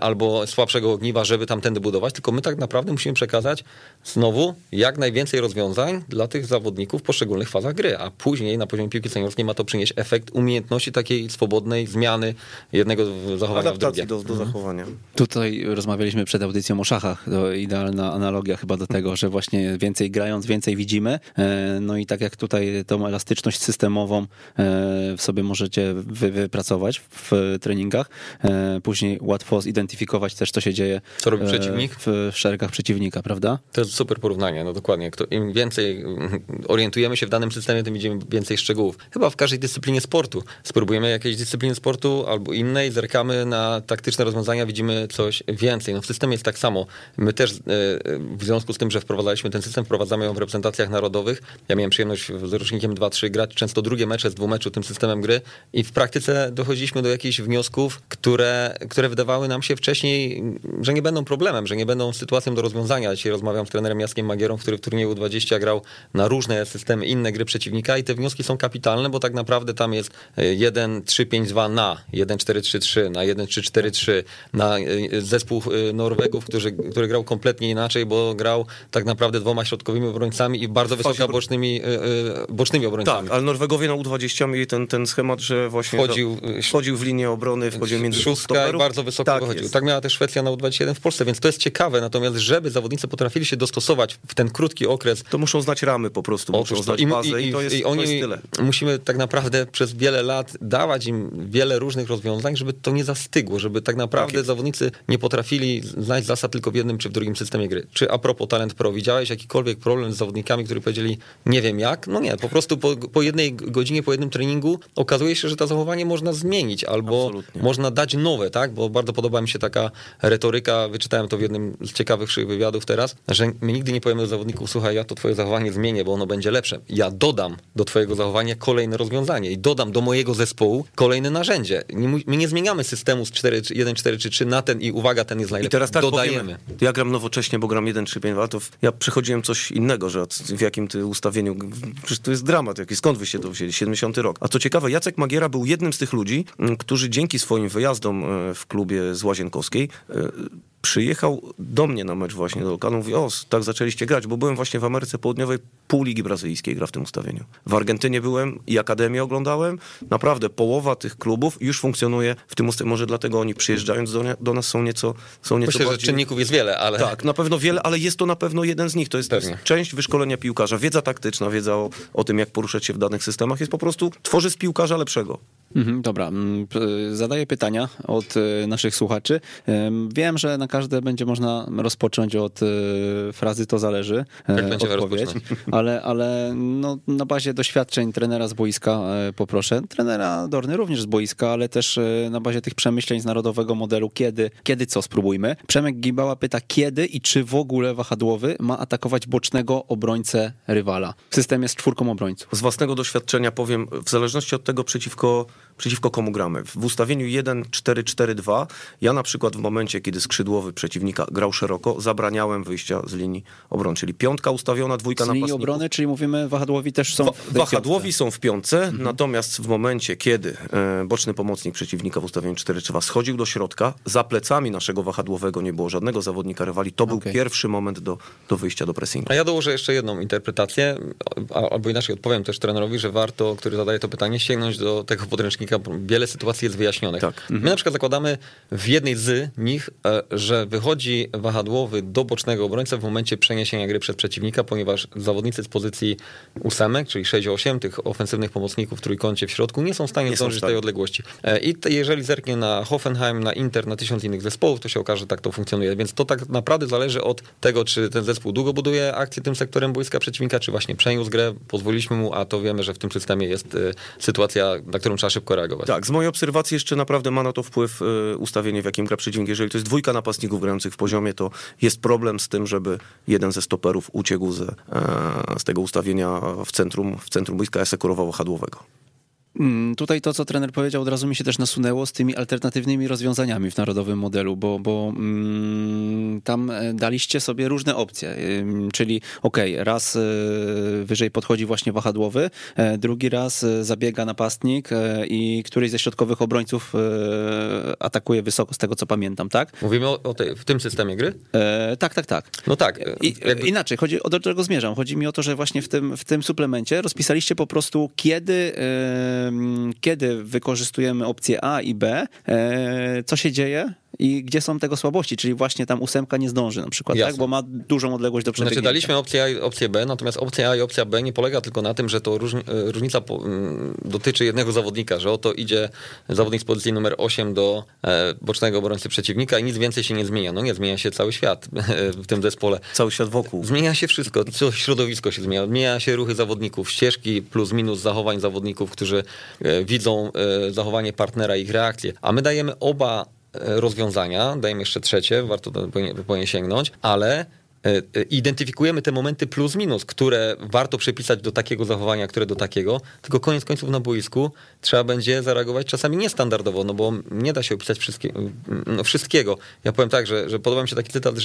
albo słabszego ogniwa, żeby tamtędy budować, tylko my tak naprawdę musimy przekazać znowu jak najwięcej rozwiązań dla tych zawodników poszczególnych fazach gry, a później na poziomie piłki seniorskiej ma to przynieść efekt umiejętności takiej swobodnej zmiany jednego zachowania w drugie. Do zachowania. Tutaj rozmawialiśmy przed audycją o szachach, to idealna analogia chyba do tego, że właśnie więcej grając, więcej widzimy, no i tak jak tutaj tą elastyczność systemową w sobie możecie wypracować w treningach, później łatwo zidentyfikować też, co się dzieje, co robi przeciwnik w szeregach przeciwnika, prawda? To jest super porównanie, no dokładnie. Im więcej orientujemy się w danym systemie, tym idziemy więcej szczegółów. Chyba w każdej dyscyplinie sportu. Spróbujemy jakiejś dyscypliny sportu albo innej, zerkamy na taktyczne rozwiązania, widzimy coś więcej. No w systemie jest tak samo. My też w związku z tym, że wprowadzaliśmy ten system, wprowadzamy ją w reprezentacjach narodowych. Ja miałem przyjemność z rocznikiem 2-3 grać często drugie mecze z dwumeczu tym systemem gry i w praktyce dochodziliśmy do jakichś wniosków, które wydawały nam się wcześniej, że nie będą problemem, że nie będą sytuacją do rozwiązania. Dzisiaj rozmawiam z trenerem Jackiem Magierą, który w turnieju U20 grał na różne systemy, inne gry przeciwnika i te wnioski są kapitalne, bo tak naprawdę tam jest 1-3-5-2 na 1-4-3-3, na 1-3-4-3, na zespół Norwegów, który grał kompletnie inaczej, bo grał tak naprawdę dwoma środkowymi obrońcami i bardzo wysoko bocznymi obrońcami. Tak, ale Norwegowie na U20 mieli ten schemat, że właśnie wchodził w linię obrony, wchodził między szóstka i bardzo wysoko wychodził. Tak miała też Szwecja na U21 w Polsce, więc to jest ciekawe, natomiast żeby zawodnicy potrafili się dostosować w ten krótki okres, to muszą znać ramy po prostu, muszą znać bazę i to jest, i oni, to jest tyle. Musimy tak naprawdę przez wiele lat dawać im wiele różnych rozwiązań, żeby to nie zastygło, żeby tak naprawdę zawodnicy nie potrafili znać zasad tylko w jednym czy w drugim systemie gry. Czy a propos Talent Pro, widziałeś jakikolwiek problem z zawodnikami, którzy powiedzieli nie wiem jak? No nie, po prostu po jednej godzinie, po jednym treningu okazuje się, że to zachowanie można zmienić albo można dać nowe, tak? Bo bardzo podoba mi się taka retoryka, wyczytałem to w jednym z ciekawych wywiadów teraz, że my nigdy nie powiemy do zawodników, słuchaj, ja to twoje zachowanie zmienię, bo ono będzie lepsze. Ja dodam do twojego zachowania kolejne rozwiązanie i dodam do mojego zespołu kolejne narzędzie. My nie zmieniamy systemu z 1-4-3 na ten i uwaga, ten jest najlepszy. I teraz tak dodajemy. Powiem, ja gram nowocześnie, bo gram 1-3-5, to ja przechodziłem coś innego, że w jakim ty ustawieniu, przecież to jest dramat jaki, skąd wyście to wzięli, 70 rok. A co ciekawe, Jacek Magiera był jednym z tych ludzi, którzy dzięki swoim wyjazdom w klubie z Łazienkowskiej przyjechał do mnie na mecz właśnie do Dolcanu, mówi, o, tak zaczęliście grać, bo byłem właśnie w Ameryce Południowej, pół Ligi Brazylijskiej gra w tym ustawieniu. W Argentynie byłem i Akademię oglądałem, naprawdę połowa tych klubów już funkcjonuje w tym ustawieniu, może dlatego oni przyjeżdżając do nas są nieco myślę, bardziej... że czynników jest wiele, ale... Tak, na pewno wiele, ale jest to na pewno jeden z nich, to jest pewnie część wyszkolenia piłkarza, wiedza taktyczna, wiedza o tym, jak poruszać się w danych systemach, jest po prostu, tworzy z piłkarza lepszego. Dobra, zadaję pytania od naszych słuchaczy. Wiem, że na każde będzie można rozpocząć od frazy to zależy, odpowiedź, ale no, na bazie doświadczeń trenera z boiska poproszę, trenera Dorny również z boiska, ale też na bazie tych przemyśleń z narodowego modelu, kiedy co spróbujmy. Przemek Gibała pyta, kiedy i czy w ogóle wahadłowy ma atakować bocznego obrońcę rywala w systemie z czwórką obrońców? Z własnego doświadczenia powiem, w zależności od tego przeciwko komu gramy. W ustawieniu 1-4-4-2 ja na przykład w momencie, kiedy skrzydłowy przeciwnika grał szeroko, zabraniałem wyjścia z linii obrony, czyli piątka ustawiona, dwójka napastników. Z linii obrony, czyli mówimy, wahadłowi też są w wahadłowi są w piątce, natomiast w momencie, kiedy boczny pomocnik przeciwnika w ustawieniu 4-3-2 schodził do środka, za plecami naszego wahadłowego nie było żadnego zawodnika rywali, to był pierwszy moment do wyjścia do pressingu. A ja dołożę jeszcze jedną interpretację, albo inaczej odpowiem też trenerowi, że warto, który zadaje to pytanie, sięgnąć do tego podręcznika, wiele sytuacji jest wyjaśnionych. Tak. My na przykład zakładamy w jednej z nich, że wychodzi wahadłowy do bocznego obrońca w momencie przeniesienia gry przez przeciwnika, ponieważ zawodnicy z pozycji ósemek, czyli 6-8, tych ofensywnych pomocników w trójkącie w środku, nie są w stanie zdążyć tej odległości. I jeżeli zerknie na Hoffenheim, na Inter, na 1000 innych zespołów, to się okaże, że tak to funkcjonuje. Więc to tak naprawdę zależy od tego, czy ten zespół długo buduje akcję tym sektorem boiska przeciwnika, czy właśnie przeniósł grę, pozwoliliśmy mu, a to wiemy, że w tym systemie jest sytuacja, na którą trzeba szybko reagować. Tak, z mojej obserwacji jeszcze naprawdę ma na to wpływ ustawienie, w jakim gra przeciwnik. Jeżeli to jest dwójka napastników grających w poziomie, to jest problem z tym, żeby jeden ze stoperów uciekł z tego ustawienia w centrum boiska, asekurował wahadłowego. Tutaj to, co trener powiedział, od razu mi się też nasunęło z tymi alternatywnymi rozwiązaniami w narodowym modelu, bo tam daliście sobie różne opcje, czyli raz wyżej podchodzi właśnie wahadłowy, drugi raz zabiega napastnik i któryś ze środkowych obrońców atakuje wysoko, z tego co pamiętam, tak? Mówimy w tym systemie gry? Tak. No tak. Inaczej, do czego zmierzam? Chodzi mi o to, że właśnie w tym suplemencie rozpisaliście po prostu, kiedy wykorzystujemy opcję A i B, co się dzieje i gdzie są tego słabości, czyli właśnie tam ósemka nie zdąży na przykład, tak? Bo ma dużą odległość do przebiegnięcia. Znaczy daliśmy opcję A i opcję B, natomiast opcja A i opcja B nie polega tylko na tym, że to różnica dotyczy jednego zawodnika, że oto idzie zawodnik z pozycji numer 8 do bocznego obrońcy przeciwnika i nic więcej się nie zmienia. No nie zmienia się cały świat w tym zespole. Cały świat wokół. Zmienia się wszystko, środowisko się zmienia, zmienia się ruchy zawodników, ścieżki plus minus zachowań zawodników, którzy widzą zachowanie partnera i ich reakcje. A my dajemy oba rozwiązania, dajemy jeszcze trzecie, warto po nie sięgnąć, ale identyfikujemy te momenty plus minus, które warto przypisać do takiego zachowania, które do takiego, tylko koniec końców na boisku trzeba będzie zareagować czasami niestandardowo, no bo nie da się opisać wszystkiego. Ja powiem tak, że podoba mi się taki cytat,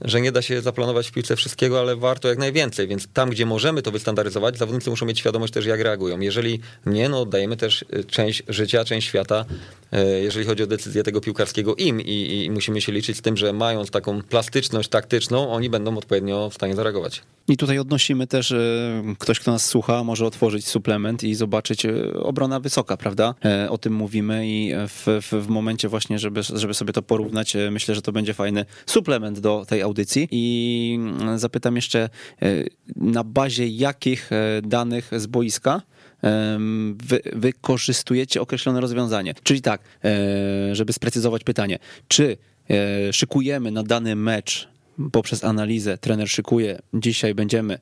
że nie da się zaplanować w piłce wszystkiego, ale warto jak najwięcej, więc tam, gdzie możemy to wystandaryzować, zawodnicy muszą mieć świadomość też, jak reagują. Jeżeli nie, no dajemy też część życia, część świata, jeżeli chodzi o decyzję tego piłkarskiego im i musimy się liczyć z tym, że mając taką plastyczność taktyczną, oni będą odpowiednio w stanie zareagować. I tutaj odnosimy też, ktoś kto nas słucha może otworzyć suplement i zobaczyć obrona wysoka, prawda? O tym mówimy i w momencie właśnie, żeby sobie to porównać, myślę, że to będzie fajny suplement do tej audycji. I zapytam jeszcze, na bazie jakich danych z boiska wykorzystujecie określone rozwiązanie? Czyli tak, żeby sprecyzować pytanie, czy szykujemy na dany mecz poprzez analizę, trener szykuje, dzisiaj będziemy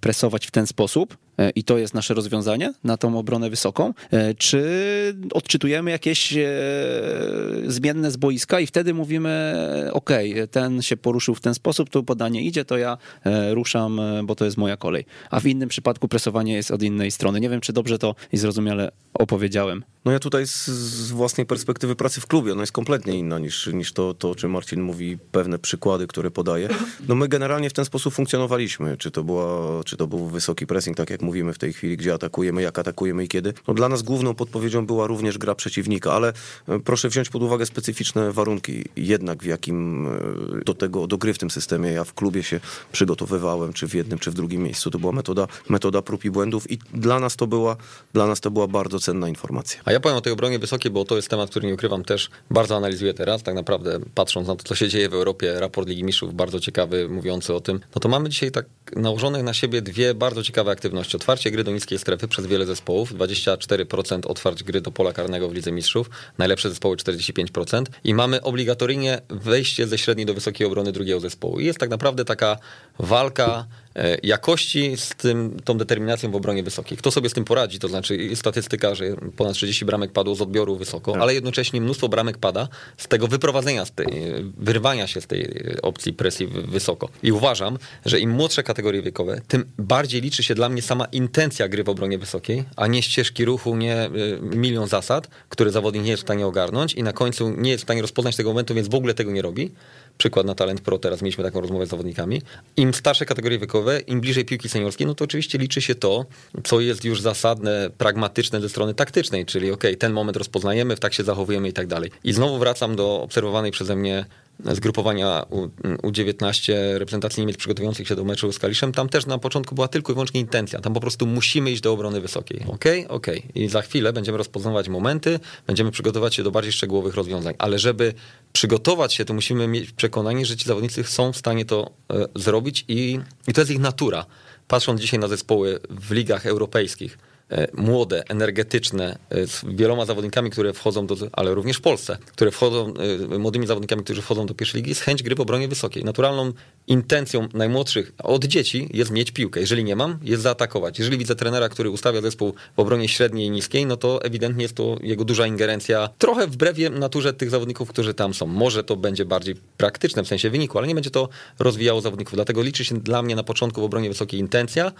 presować w ten sposób i to jest nasze rozwiązanie na tą obronę wysoką, czy odczytujemy jakieś zmienne z boiska i wtedy mówimy, ten się poruszył w ten sposób, tu podanie idzie, to ja ruszam, bo to jest moja kolej. A w innym przypadku presowanie jest od innej strony. Nie wiem, czy dobrze to i zrozumiale opowiedziałem. No ja tutaj z własnej perspektywy pracy w klubie, ona jest kompletnie inna niż to, o czym Marcin mówi, pewne przykłady, które podaje. No my generalnie w ten sposób funkcjonowaliśmy. Czy to był wysoki pressing, tak jak mówimy w tej chwili, gdzie atakujemy, jak atakujemy i kiedy. No, dla nas główną podpowiedzią była również gra przeciwnika, ale proszę wziąć pod uwagę specyficzne warunki, jednak w jakim do gry w tym systemie ja w klubie się przygotowywałem, czy w jednym, czy w drugim miejscu. To była metoda prób i błędów i dla nas to była bardzo cenna informacja. A ja powiem o tej obronie wysokiej, bo to jest temat, który nie ukrywam też bardzo analizuję teraz, tak naprawdę patrząc na to, co się dzieje w Europie, raport Ligi Mistrzów bardzo ciekawy, mówiący o tym, no to mamy dzisiaj tak nałożonych na siebie dwie bardzo ciekawe aktywności. Otwarcie gry do niskiej strefy przez wiele zespołów, 24% otwarć gry do pola karnego w Lidze Mistrzów, najlepsze zespoły 45% i mamy obligatoryjnie wejście ze średniej do wysokiej obrony drugiego zespołu. I jest tak naprawdę taka walka jakości z tą determinacją w obronie wysokiej. Kto sobie z tym poradzi? To znaczy statystyka, że ponad 30 bramek padło z odbioru wysoko, tak, ale jednocześnie mnóstwo bramek pada z tego wyprowadzenia, wyrwania się z tej opcji presji wysoko. I uważam, że im młodsze kategorie wiekowe, tym bardziej liczy się dla mnie sama intencja gry w obronie wysokiej, a nie ścieżki ruchu, nie milion zasad, które zawodnik nie jest w stanie ogarnąć i na końcu nie jest w stanie rozpoznać tego momentu, więc w ogóle tego nie robi. Przykład na Talent Pro, teraz mieliśmy taką rozmowę z zawodnikami. Im starsze kategorie wiekowe, im bliżej piłki seniorskiej, no to oczywiście liczy się to, co jest już zasadne, pragmatyczne ze strony taktycznej, czyli okej, ten moment rozpoznajemy, tak się zachowujemy i tak dalej. I znowu wracam do obserwowanej przeze mnie zgrupowania U19 reprezentacji Niemiec przygotowujących się do meczu z Kaliszem. Tam też na początku była tylko i wyłącznie intencja. Tam po prostu musimy iść do obrony wysokiej. Okej. I za chwilę będziemy rozpoznawać momenty, będziemy przygotować się do bardziej szczegółowych rozwiązań. Ale żeby przygotować się, to musimy mieć przekonanie, że ci zawodnicy są w stanie to zrobić i to jest ich natura. Patrząc dzisiaj na zespoły w ligach europejskich, młode, energetyczne, z wieloma zawodnikami, które wchodzą do, ale również w Polsce, młodymi zawodnikami, którzy wchodzą do pierwszej ligi, jest chęć gry w obronie wysokiej. Naturalną intencją najmłodszych od dzieci jest mieć piłkę. Jeżeli nie mam, jest zaatakować. Jeżeli widzę trenera, który ustawia zespół w obronie średniej i niskiej, no to ewidentnie jest to jego duża ingerencja, trochę wbrew naturze tych zawodników, którzy tam są. Może to będzie bardziej praktyczne w sensie wyniku, ale nie będzie to rozwijało zawodników. Dlatego liczy się dla mnie na początku w obronie wysokiej intencja,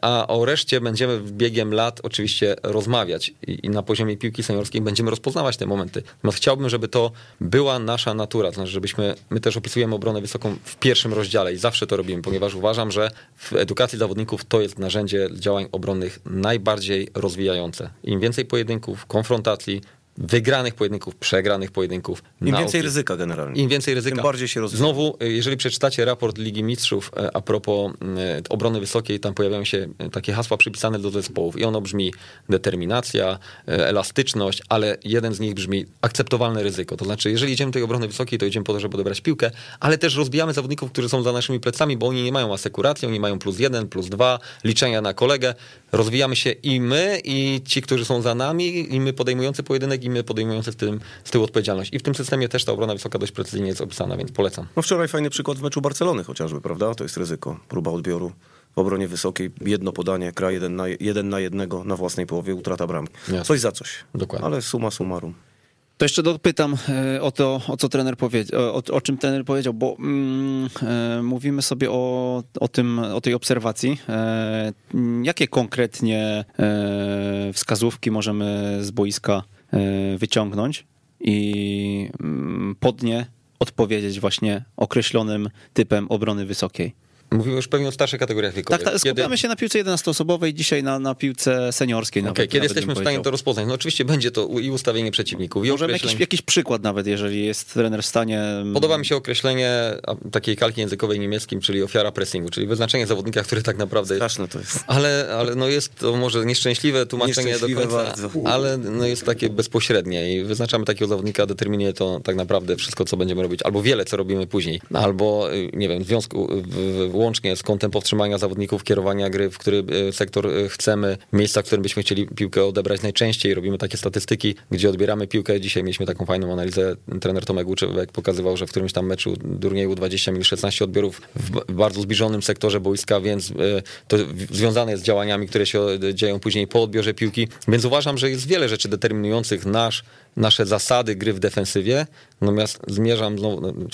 a o reszcie będziemy biegiem lat oczywiście rozmawiać i na poziomie piłki seniorskiej będziemy rozpoznawać te momenty. Natomiast chciałbym, żeby to była nasza natura, to znaczy żebyśmy, my też opisujemy obronę wysoką w pierwszym rozdziale i zawsze to robimy, ponieważ uważam, że w edukacji zawodników to jest narzędzie działań obronnych najbardziej rozwijające. Im więcej pojedynków, konfrontacji, wygranych pojedynków, przegranych pojedynków. Im więcej ryzyka generalnie. Im więcej ryzyka. Tym bardziej się rozwija. Znowu, jeżeli przeczytacie raport Ligi Mistrzów a propos obrony wysokiej, tam pojawiają się takie hasła przypisane do zespołów i ono brzmi determinacja, elastyczność, ale jeden z nich brzmi akceptowalne ryzyko. To znaczy, jeżeli idziemy do tej obrony wysokiej, to idziemy po to, żeby odebrać piłkę, ale też rozbijamy zawodników, którzy są za naszymi plecami, bo oni nie mają asekuracji, oni mają +1, +2, liczenia na kolegę. Rozwijamy się i my, i ci, którzy są za nami, i my podejmujący pojedynek, i my podejmujący z tyłu odpowiedzialność. I w tym systemie też ta obrona wysoka dość precyzyjnie jest opisana, więc polecam. No wczoraj fajny przykład w meczu Barcelony chociażby, prawda? To jest ryzyko, próba odbioru w obronie wysokiej, jedno podanie, gra jeden na jednego na własnej połowie, utrata bramki. Jasne. Coś za coś. Dokładnie. Ale summa summarum. To jeszcze dopytam o to, o czym trener powiedział, bo mówimy sobie o tej obserwacji. Jakie konkretnie wskazówki możemy z boiska wyciągnąć i pod nie odpowiedzieć właśnie określonym typem obrony wysokiej? Mówimy już pewnie o starszych kategoriach wiekowych. Tak, skupiamy się na piłce 11-osobowej, dzisiaj na piłce seniorskiej. Nawet, kiedy jesteśmy w stanie to rozpoznać? No oczywiście będzie to i ustawienie przeciwników. I możemy jakiś przykład nawet, jeżeli jest trener w stanie... Podoba mi się określenie takiej kalki językowej niemieckim, czyli ofiara pressingu, czyli wyznaczenie zawodnika, który tak naprawdę... Straszne to jest. Ale no jest to może nieszczęśliwe tłumaczenie do końca, bardzo. Ale no jest takie bezpośrednie i wyznaczamy takiego zawodnika, determinuje to tak naprawdę wszystko, co będziemy robić, albo wiele, co robimy później, albo nie wiem, w związku... Łącznie z kątem powstrzymania zawodników, kierowania gry, w który sektor chcemy, miejsca, w którym byśmy chcieli piłkę odebrać najczęściej. Robimy takie statystyki, gdzie odbieramy piłkę. Dzisiaj mieliśmy taką fajną analizę. Trener Tomek Łuczywek pokazywał, że w którymś tam meczu turnieju U20 mieli 16 odbiorów w bardzo zbliżonym sektorze boiska, więc to związane jest z działaniami, które się dzieją później po odbiorze piłki. Więc uważam, że jest wiele rzeczy determinujących nasze zasady gry w defensywie. Natomiast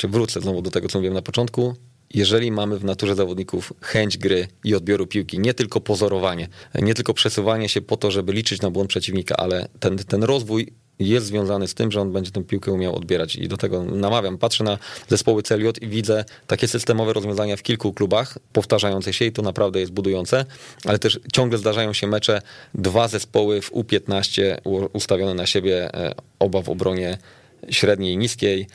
wrócę znowu do tego, co mówiłem na początku. Jeżeli mamy w naturze zawodników chęć gry i odbioru piłki, nie tylko pozorowanie, nie tylko przesuwanie się po to, żeby liczyć na błąd przeciwnika, ale ten rozwój jest związany z tym, że on będzie tę piłkę umiał odbierać i do tego namawiam. Patrzę na zespoły CLJ i widzę takie systemowe rozwiązania w kilku klubach, powtarzające się i to naprawdę jest budujące, ale też ciągle zdarzają się mecze, dwa zespoły w U15 ustawione na siebie, oba w obronie średniej, niskiej,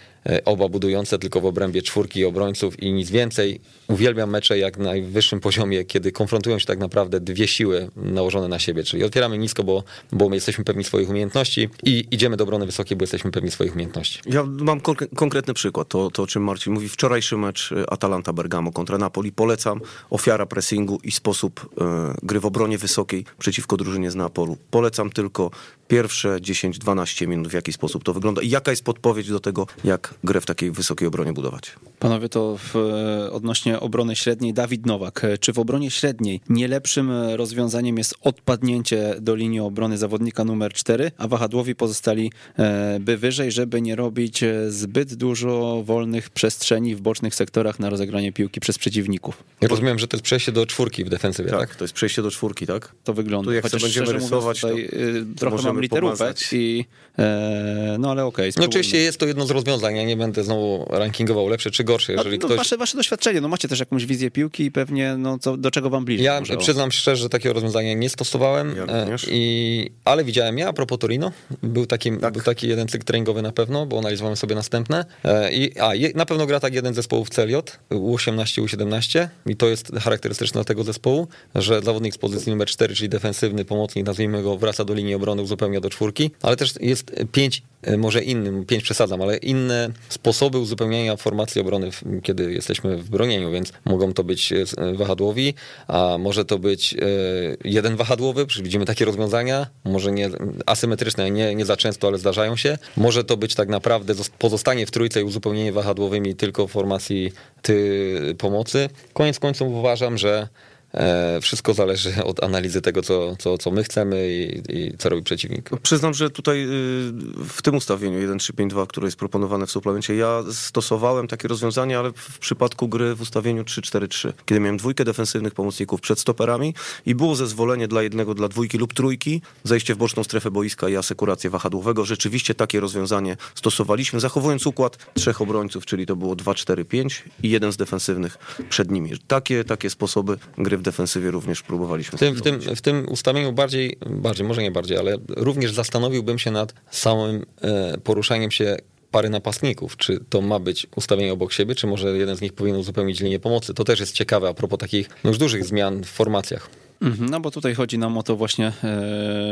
oba budujące tylko w obrębie czwórki obrońców i nic więcej. Uwielbiam mecze jak na najwyższym poziomie, kiedy konfrontują się tak naprawdę dwie siły nałożone na siebie, czyli otwieramy nisko, bo my jesteśmy pewni swoich umiejętności i idziemy do obrony wysokiej, bo jesteśmy pewni swoich umiejętności. Ja mam konkretny przykład, to o czym Marcin mówi. Wczorajszy mecz Atalanta Bergamo kontra Napoli, polecam, ofiara pressingu i sposób gry w obronie wysokiej przeciwko drużynie z Napolu. Polecam tylko pierwsze 10-12 minut, w jaki sposób to wygląda i jaka jest podpowiedź do tego, jak grę w takiej wysokiej obronie budować. Panowie, to odnośnie obrony średniej Dawid Nowak. Czy w obronie średniej nie lepszym rozwiązaniem jest odpadnięcie do linii obrony zawodnika numer 4, a wahadłowi pozostali by wyżej, żeby nie robić zbyt dużo wolnych przestrzeni w bocznych sektorach na rozegranie piłki przez przeciwników? Ja rozumiem, że to jest przejście do czwórki w defensywie, tak? To jest przejście do czwórki, tak? To wygląda. Tu jak chociaż będziemy rysować, tutaj to trochę mam literówek i no ale okej. No oczywiście jest to jedno z rozwiązań. Ja nie będę znowu rankingował lepsze czy gorsze, jeżeli ktoś... Wasze doświadczenie, no macie też jakąś wizję piłki i pewnie no co, do czego wam bliżej. Ja przyznam szczerze, że takiego rozwiązania nie stosowałem, ale widziałem a propos Torino, był taki jeden cykl treningowy na pewno, bo analizowałem sobie następne na pewno gra tak jeden z zespołów CLJ, U18, U17 i to jest charakterystyczne dla tego zespołu, że zawodnik z pozycji numer 4, czyli defensywny pomocnik, nazwijmy go, wraca do linii obrony, uzupełnia do czwórki, ale też jest inne sposoby uzupełniania formacji obrony, kiedy jesteśmy w bronieniu, więc mogą to być wahadłowi, a może to być jeden wahadłowy, widzimy takie rozwiązania, może nie asymetryczne, nie za często, ale zdarzają się. Może to być tak naprawdę pozostanie w trójce i uzupełnienie wahadłowymi tylko w formacji pomocy. Koniec końców uważam, że wszystko zależy od analizy tego, co my chcemy i co robi przeciwnik. Przyznam, że tutaj w tym ustawieniu 1-3-5-2, które jest proponowane w suplemencie, ja stosowałem takie rozwiązanie, ale w przypadku gry w ustawieniu 3-4-3, kiedy miałem dwójkę defensywnych pomocników przed stoperami i było zezwolenie dla jednego, dla dwójki lub trójki, zejście w boczną strefę boiska i asekurację wahadłowego. Rzeczywiście takie rozwiązanie stosowaliśmy, zachowując układ trzech obrońców, czyli to było 2-4-5 i jeden z defensywnych przed nimi. Takie sposoby gry w defensywie również próbowaliśmy. W tym ustawieniu może nie bardziej, ale również zastanowiłbym się nad samym poruszaniem się pary napastników, czy to ma być ustawienie obok siebie, czy może jeden z nich powinien uzupełnić linię pomocy. To też jest ciekawe a propos takich już dużych zmian w formacjach. No bo tutaj chodzi nam o to właśnie,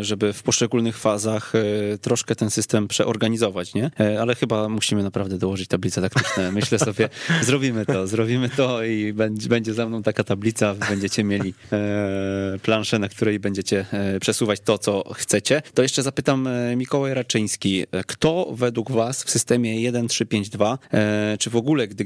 żeby w poszczególnych fazach troszkę ten system przeorganizować, nie? Ale chyba musimy naprawdę dołożyć tablice taktyczne. Myślę sobie, zrobimy to i będzie za mną taka tablica, będziecie mieli planszę, na której będziecie przesuwać to, co chcecie. To jeszcze zapytam Mikołaj Raczyński, kto według was w systemie 1-3-5-2, czy w ogóle, gdy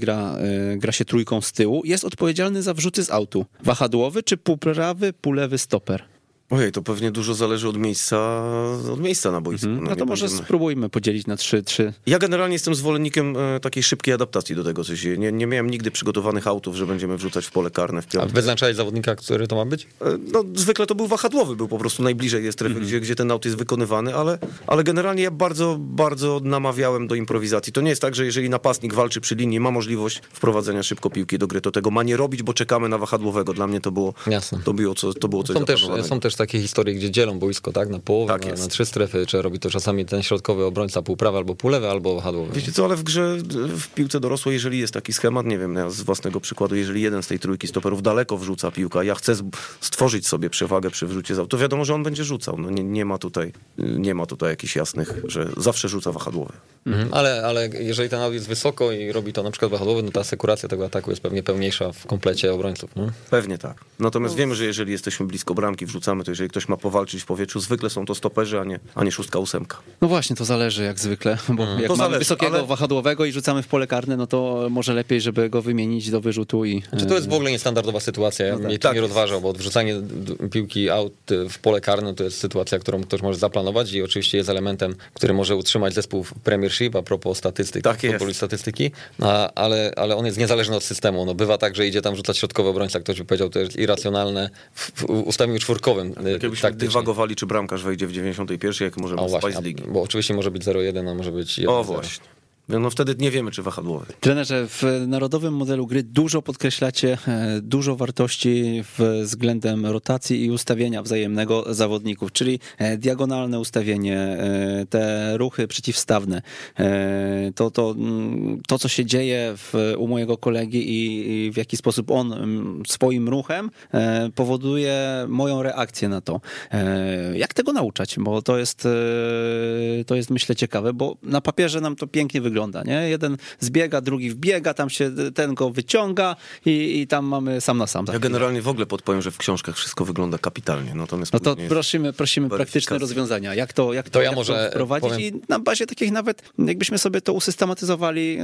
gra się trójką z tyłu, jest odpowiedzialny za wrzuty z autu? Wahadłowy czy półprawy, półlewy stoper? Ojej, to pewnie dużo zależy od miejsca na boisku. No to może spróbujmy podzielić na 3-3. Ja generalnie jestem zwolennikiem takiej szybkiej adaptacji do tego, co się... Nie miałem nigdy przygotowanych autów, że będziemy wrzucać w pole karne w piątek. A wyznaczałeś zawodnika, który to ma być? No zwykle to był wahadłowy, był po prostu najbliżej tej strefy, gdzie ten aut jest wykonywany, ale generalnie ja bardzo, bardzo namawiałem do improwizacji. To nie jest tak, że jeżeli napastnik walczy przy linii, ma możliwość wprowadzenia szybko piłki do gry, to tego ma nie robić, bo czekamy na wahadłowego. Dla mnie to było coś zaplanowanego. Są też takie historie, gdzie dzielą boisko, tak? Na połowę, tak na trzy strefy, czy robi to czasami ten środkowy obrońca półprawy albo półlewy, albo wahadłowy. Wiecie co, ale w grze, w piłce dorosłej, jeżeli jest taki schemat, nie wiem, ja z własnego przykładu, jeżeli jeden z tej trójki stoperów daleko wrzuca piłkę, ja chcę stworzyć sobie przewagę przy wrzucie, to wiadomo, że on będzie rzucał. No nie ma tutaj jakichś jasnych, że zawsze rzuca wahadłowy. Ale jeżeli ten aut jest wysoko i robi to na przykład wahadłowy, no ta asekuracja tego ataku jest pewnie pełniejsza w komplecie obrońców. No? Pewnie tak. Natomiast wiemy, że jeżeli jesteśmy blisko bramki, wrzucamy, to jeżeli ktoś ma powalczyć w powietrzu, zwykle są to stoperzy, a nie 6-8. No właśnie, to zależy jak zwykle, bo jak to mamy wysokiego wahadłowego i rzucamy w pole karne, no to może lepiej, żeby go wymienić do wyrzutu i... Znaczy, to jest w ogóle niestandardowa sytuacja, nie rozważał, bo odwrzucanie piłki out w pole karne to jest sytuacja, którą ktoś może zaplanować i oczywiście jest elementem, który może utrzymać zespół w Premiership, a propos statystyk, statystyki, ale on jest niezależny od systemu, no bywa tak, że idzie tam rzucać środkowy obrońca, ktoś by powiedział, to jest irracjonalne, w ustawieniu czwórkowym Tak jakbyśmy dywagowali, czy bramkarz wejdzie w 91, jak możemy spaść z ligi. Bo oczywiście może być 0-1, a może być 1-0. O właśnie. No wtedy nie wiemy, czy wahadłowy. Trenerze, w narodowym modelu gry dużo podkreślacie, dużo wartości względem rotacji i ustawienia wzajemnego zawodników, czyli diagonalne ustawienie, te ruchy przeciwstawne. To co się dzieje u mojego kolegi i w jaki sposób on swoim ruchem powoduje moją reakcję na to. Jak tego nauczać? Bo to jest myślę ciekawe, bo na papierze nam to pięknie wygląda. Nie? Jeden zbiega, drugi wbiega, tam się ten go wyciąga i tam mamy sam na sam. Ja generalnie w ogóle podpowiem, że w książkach wszystko wygląda kapitalnie. Natomiast no to prosimy praktyczne rozwiązania. Jak to wprowadzić powiem... i na bazie takich nawet, jakbyśmy sobie to usystematyzowali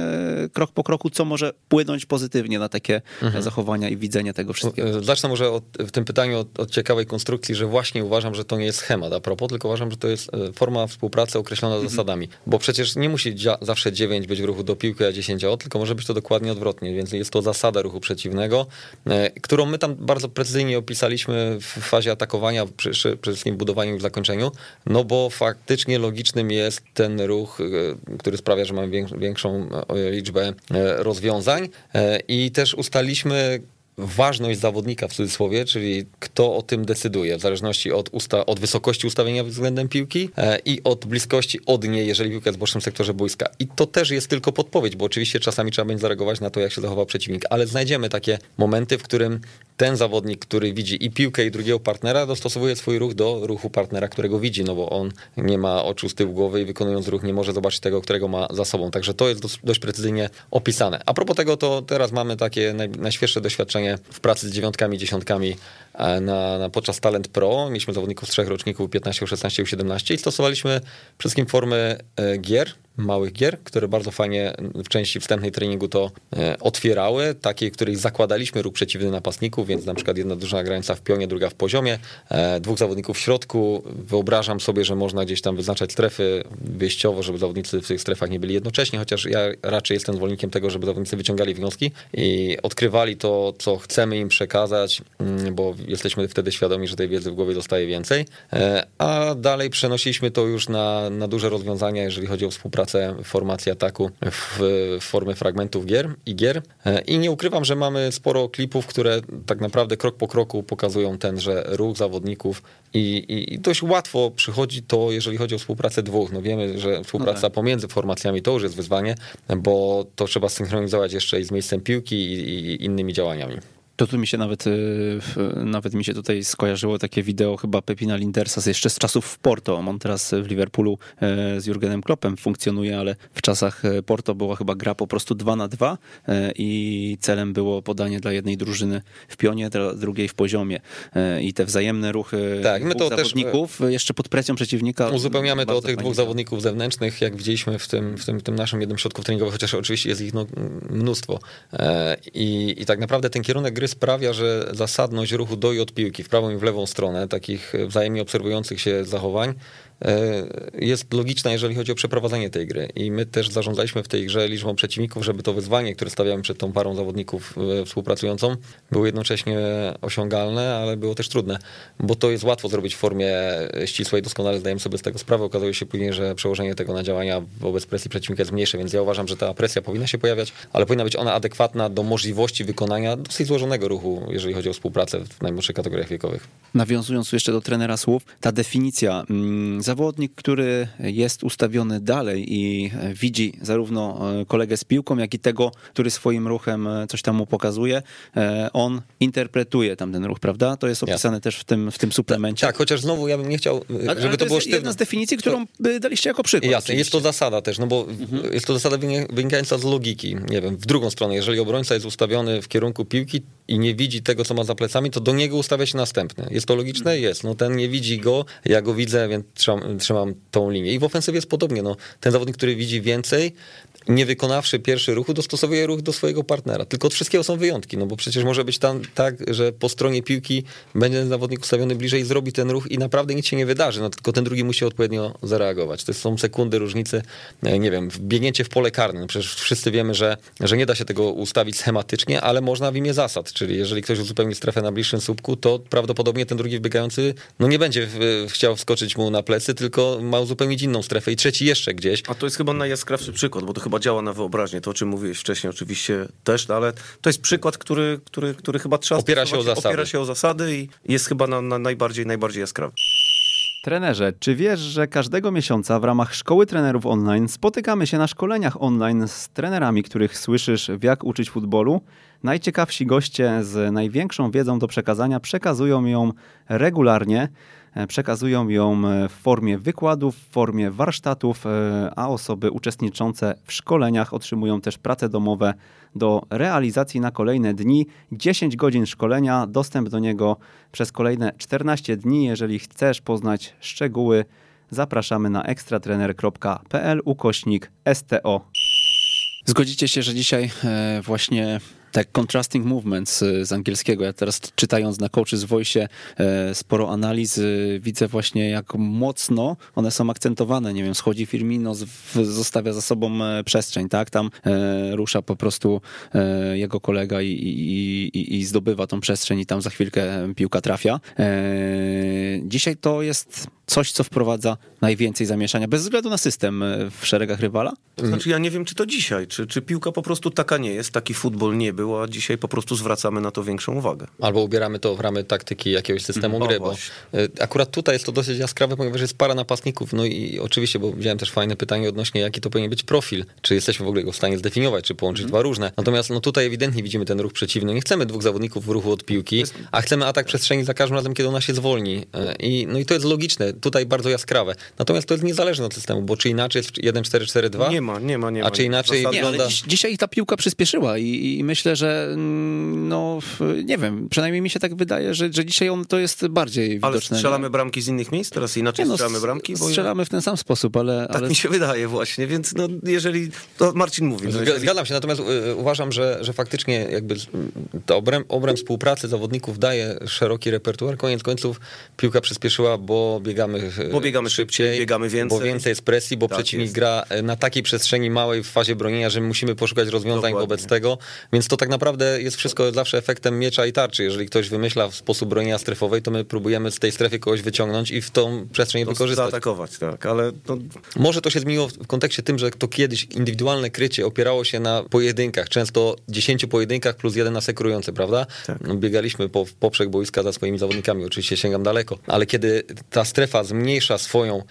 krok po kroku, co może wpłynąć pozytywnie na takie zachowania i widzenie tego wszystkiego. Zacznę może w tym pytaniu od ciekawej konstrukcji, że właśnie uważam, że to nie jest schemat a propos, tylko uważam, że to jest forma współpracy określona zasadami. Bo przecież nie musi zawsze 9 być w ruchu do piłki, a 10 od, tylko może być to dokładnie odwrotnie, więc jest to zasada ruchu przeciwnego, którą my tam bardzo precyzyjnie opisaliśmy w fazie atakowania, przede wszystkim budowaniu i zakończeniu, no bo faktycznie logicznym jest ten ruch, który sprawia, że mamy większą liczbę rozwiązań i też ustaliliśmy ważność zawodnika w cudzysłowie, czyli kto o tym decyduje, w zależności od wysokości ustawienia względem piłki i od bliskości od niej, jeżeli piłka jest w bocznym sektorze boiska. I to też jest tylko podpowiedź, bo oczywiście czasami trzeba będzie zareagować na to, jak się zachował przeciwnik, ale znajdziemy takie momenty, w którym ten zawodnik, który widzi i piłkę, i drugiego partnera, dostosowuje swój ruch do ruchu partnera, którego widzi, no bo on nie ma oczu z tyłu głowy i wykonując ruch nie może zobaczyć tego, którego ma za sobą. Także to jest dość precyzyjnie opisane. A propos tego, to teraz mamy takie najświeższe doświadczenie w pracy z 9-kami, 10-kami podczas Talent Pro. Mieliśmy zawodników z 3 roczników, 15, 16 i 17 i stosowaliśmy przede wszystkim formy gier, małych gier, które bardzo fajnie w części wstępnej treningu to otwierały, takiej, w której zakładaliśmy ruch przeciwny napastników, więc na przykład jedna duża granica w pionie, druga w poziomie, dwóch zawodników w środku. Wyobrażam sobie, że można gdzieś tam wyznaczać strefy wyjściowo, żeby zawodnicy w tych strefach nie byli jednocześnie, chociaż ja raczej jestem zwolennikiem tego, żeby zawodnicy wyciągali wnioski i odkrywali to, co chcemy im przekazać, bo jesteśmy wtedy świadomi, że tej wiedzy w głowie dostaje więcej, a dalej przenosiliśmy to już na duże rozwiązania, jeżeli chodzi o współpracę formacji ataku w formie fragmentów gier. I nie ukrywam, że mamy sporo klipów, które tak naprawdę krok po kroku pokazują tenże ruch zawodników i dość łatwo przychodzi to, jeżeli chodzi o współpracę dwóch. No wiemy, że współpraca pomiędzy formacjami to już jest wyzwanie, bo to trzeba synchronizować jeszcze i z miejscem piłki i innymi działaniami. To tu mi się nawet mi się tutaj skojarzyło takie wideo chyba Pepina Lindersa jeszcze z czasów w Porto. On teraz w Liverpoolu z Jurgenem Kloppem funkcjonuje, ale w czasach Porto była chyba gra po prostu 2-2 i celem było podanie dla jednej drużyny w pionie, dla drugiej w poziomie i te wzajemne ruchy dwóch zawodników też jeszcze pod presją przeciwnika. Uzupełniamy to o tych dwóch zawodników zewnętrznych, jak widzieliśmy w tym naszym jednym środku treningowym, chociaż oczywiście jest ich mnóstwo. I tak naprawdę ten kierunek gry sprawia, że zasadność ruchu do i od piłki w prawą i w lewą stronę, takich wzajemnie obserwujących się zachowań, jest logiczna, jeżeli chodzi o przeprowadzenie tej gry. I my też zarządzaliśmy w tej grze liczbą przeciwników, żeby to wyzwanie, które stawiamy przed tą parą zawodników współpracującą, było jednocześnie osiągalne, ale było też trudne, bo to jest łatwo zrobić w formie ścisłej, doskonale zdajemy sobie z tego sprawę. Okazuje się później, że przełożenie tego na działania wobec presji przeciwnika jest mniejsze, więc ja uważam, że ta presja powinna się pojawiać, ale powinna być ona adekwatna do możliwości wykonania dosyć złożonego ruchu, jeżeli chodzi o współpracę w najmłodszych kategoriach wiekowych. Nawiązując jeszcze do trenera słów, ta definicja zawodnik, który jest ustawiony dalej i widzi zarówno kolegę z piłką, jak i tego, który swoim ruchem coś tam mu pokazuje, on interpretuje tamten ruch, prawda? To jest opisane też w tym suplemencie. Tak, chociaż znowu ja bym nie chciał, żeby to było sztywne. Jedna z definicji, którą by daliście jako przykład. Jasne, jest to zasada też, no bo jest to zasada wynikająca z logiki. Nie wiem, w drugą stronę, jeżeli obrońca jest ustawiony w kierunku piłki i nie widzi tego, co ma za plecami, to do niego ustawia się następny. Jest to logiczne? Jest. No ten nie widzi go, ja go widzę, więc trzymam tą linię. I w ofensywie jest podobnie. No, ten zawodnik, który widzi więcej, nie wykonawszy pierwszy ruchu, dostosowuje ruch do swojego partnera. Tylko od wszystkiego są wyjątki, no bo przecież może być tam tak, że po stronie piłki będzie zawodnik ustawiony bliżej, zrobi ten ruch i naprawdę nic się nie wydarzy, no tylko ten drugi musi odpowiednio zareagować. To są sekundy różnicy, nie wiem, biegnięcie w pole karne, no przecież wszyscy wiemy, że nie da się tego ustawić schematycznie, ale można w imię zasad, czyli jeżeli ktoś uzupełni strefę na bliższym słupku, to prawdopodobnie ten drugi wbiegający no nie będzie chciał wskoczyć mu na plecy, tylko ma uzupełnić inną strefę i trzeci jeszcze gdzieś. A to jest chyba najjaskrawszy przykład, bo to chyba działa na wyobraźnię, to o czym mówiłeś wcześniej oczywiście też, no ale to jest przykład, który chyba trzeba opiera się o zasady i jest chyba na najbardziej jaskrawy. Trenerze, czy wiesz, że każdego miesiąca w ramach Szkoły Trenerów Online spotykamy się na szkoleniach online z trenerami, których słyszysz w Jak uczyć futbolu? Najciekawsi goście z największą wiedzą do przekazania przekazują ją regularnie, przekazują ją w formie wykładów, w formie warsztatów, a osoby uczestniczące w szkoleniach otrzymują też prace domowe do realizacji na kolejne dni. 10 godzin szkolenia, dostęp do niego przez kolejne 14 dni. Jeżeli chcesz poznać szczegóły, zapraszamy na ekstratrener.pl/STO. Zgodzicie się, że dzisiaj właśnie tak contrasting movements z angielskiego, ja teraz czytając na Coaches Voice sporo analiz widzę właśnie jak mocno one są akcentowane, nie wiem, schodzi Firmino, zostawia za sobą przestrzeń, tak, tam rusza po prostu jego kolega i zdobywa tą przestrzeń i tam za chwilkę piłka trafia. Dzisiaj to jest coś, co wprowadza najwięcej zamieszania, bez względu na system w szeregach rywala? To znaczy ja nie wiem, czy to dzisiaj, czy piłka po prostu taka nie jest, taki futbol nie był, a dzisiaj po prostu zwracamy na to większą uwagę. Albo ubieramy to w ramy taktyki jakiegoś systemu gry, bo akurat tutaj jest to dosyć jaskrawe, ponieważ jest para napastników, no i oczywiście, bo wziąłem też fajne pytanie odnośnie, jaki to powinien być profil, czy jesteśmy w ogóle go w stanie zdefiniować, czy połączyć dwa różne. Natomiast no tutaj ewidentnie widzimy ten ruch przeciwny, nie chcemy dwóch zawodników w ruchu od piłki, a chcemy atak przestrzeni za każdym razem, kiedy ona się zwolni. I to jest logiczne, tutaj bardzo jaskrawe. Natomiast to jest niezależne od systemu, bo czy inaczej jest 1-4-4-2? Nie ma. A czy inaczej wygląda... Dzisiaj ta piłka przyspieszyła i myślę, że no nie wiem, przynajmniej mi się tak wydaje, że dzisiaj on to jest bardziej widoczne. Ale strzelamy bramki z innych miejsc, teraz inaczej strzelamy bramki? Bo strzelamy w ten sam sposób, ale... Tak mi się wydaje właśnie, więc no jeżeli... To Marcin mówi. Zgadzam się, natomiast uważam, że faktycznie jakby to obręb współpracy zawodników daje szeroki repertuar. Koniec końców piłka przyspieszyła, bo biegamy szybciej, biegamy więcej. Bo więcej jest presji, bo tak przeciwnik jest. Gra na takiej przestrzeni małej w fazie bronienia, że musimy poszukać rozwiązań wobec tego. Więc to tak naprawdę jest wszystko zawsze efektem miecza i tarczy. Jeżeli ktoś wymyśla w sposób bronienia strefowej, to my próbujemy z tej strefy kogoś wyciągnąć i w tą przestrzeń wykorzystać. Zaatakować, tak, ale... To... Może to się zmieniło w kontekście tym, że to kiedyś indywidualne krycie opierało się na pojedynkach, często 10 pojedynkach plus jeden asekurujący, prawda? Tak. No, biegaliśmy po poprzek boiska za swoimi zawodnikami, oczywiście sięgam daleko, ale kiedy ta strefa zmniejsza swoją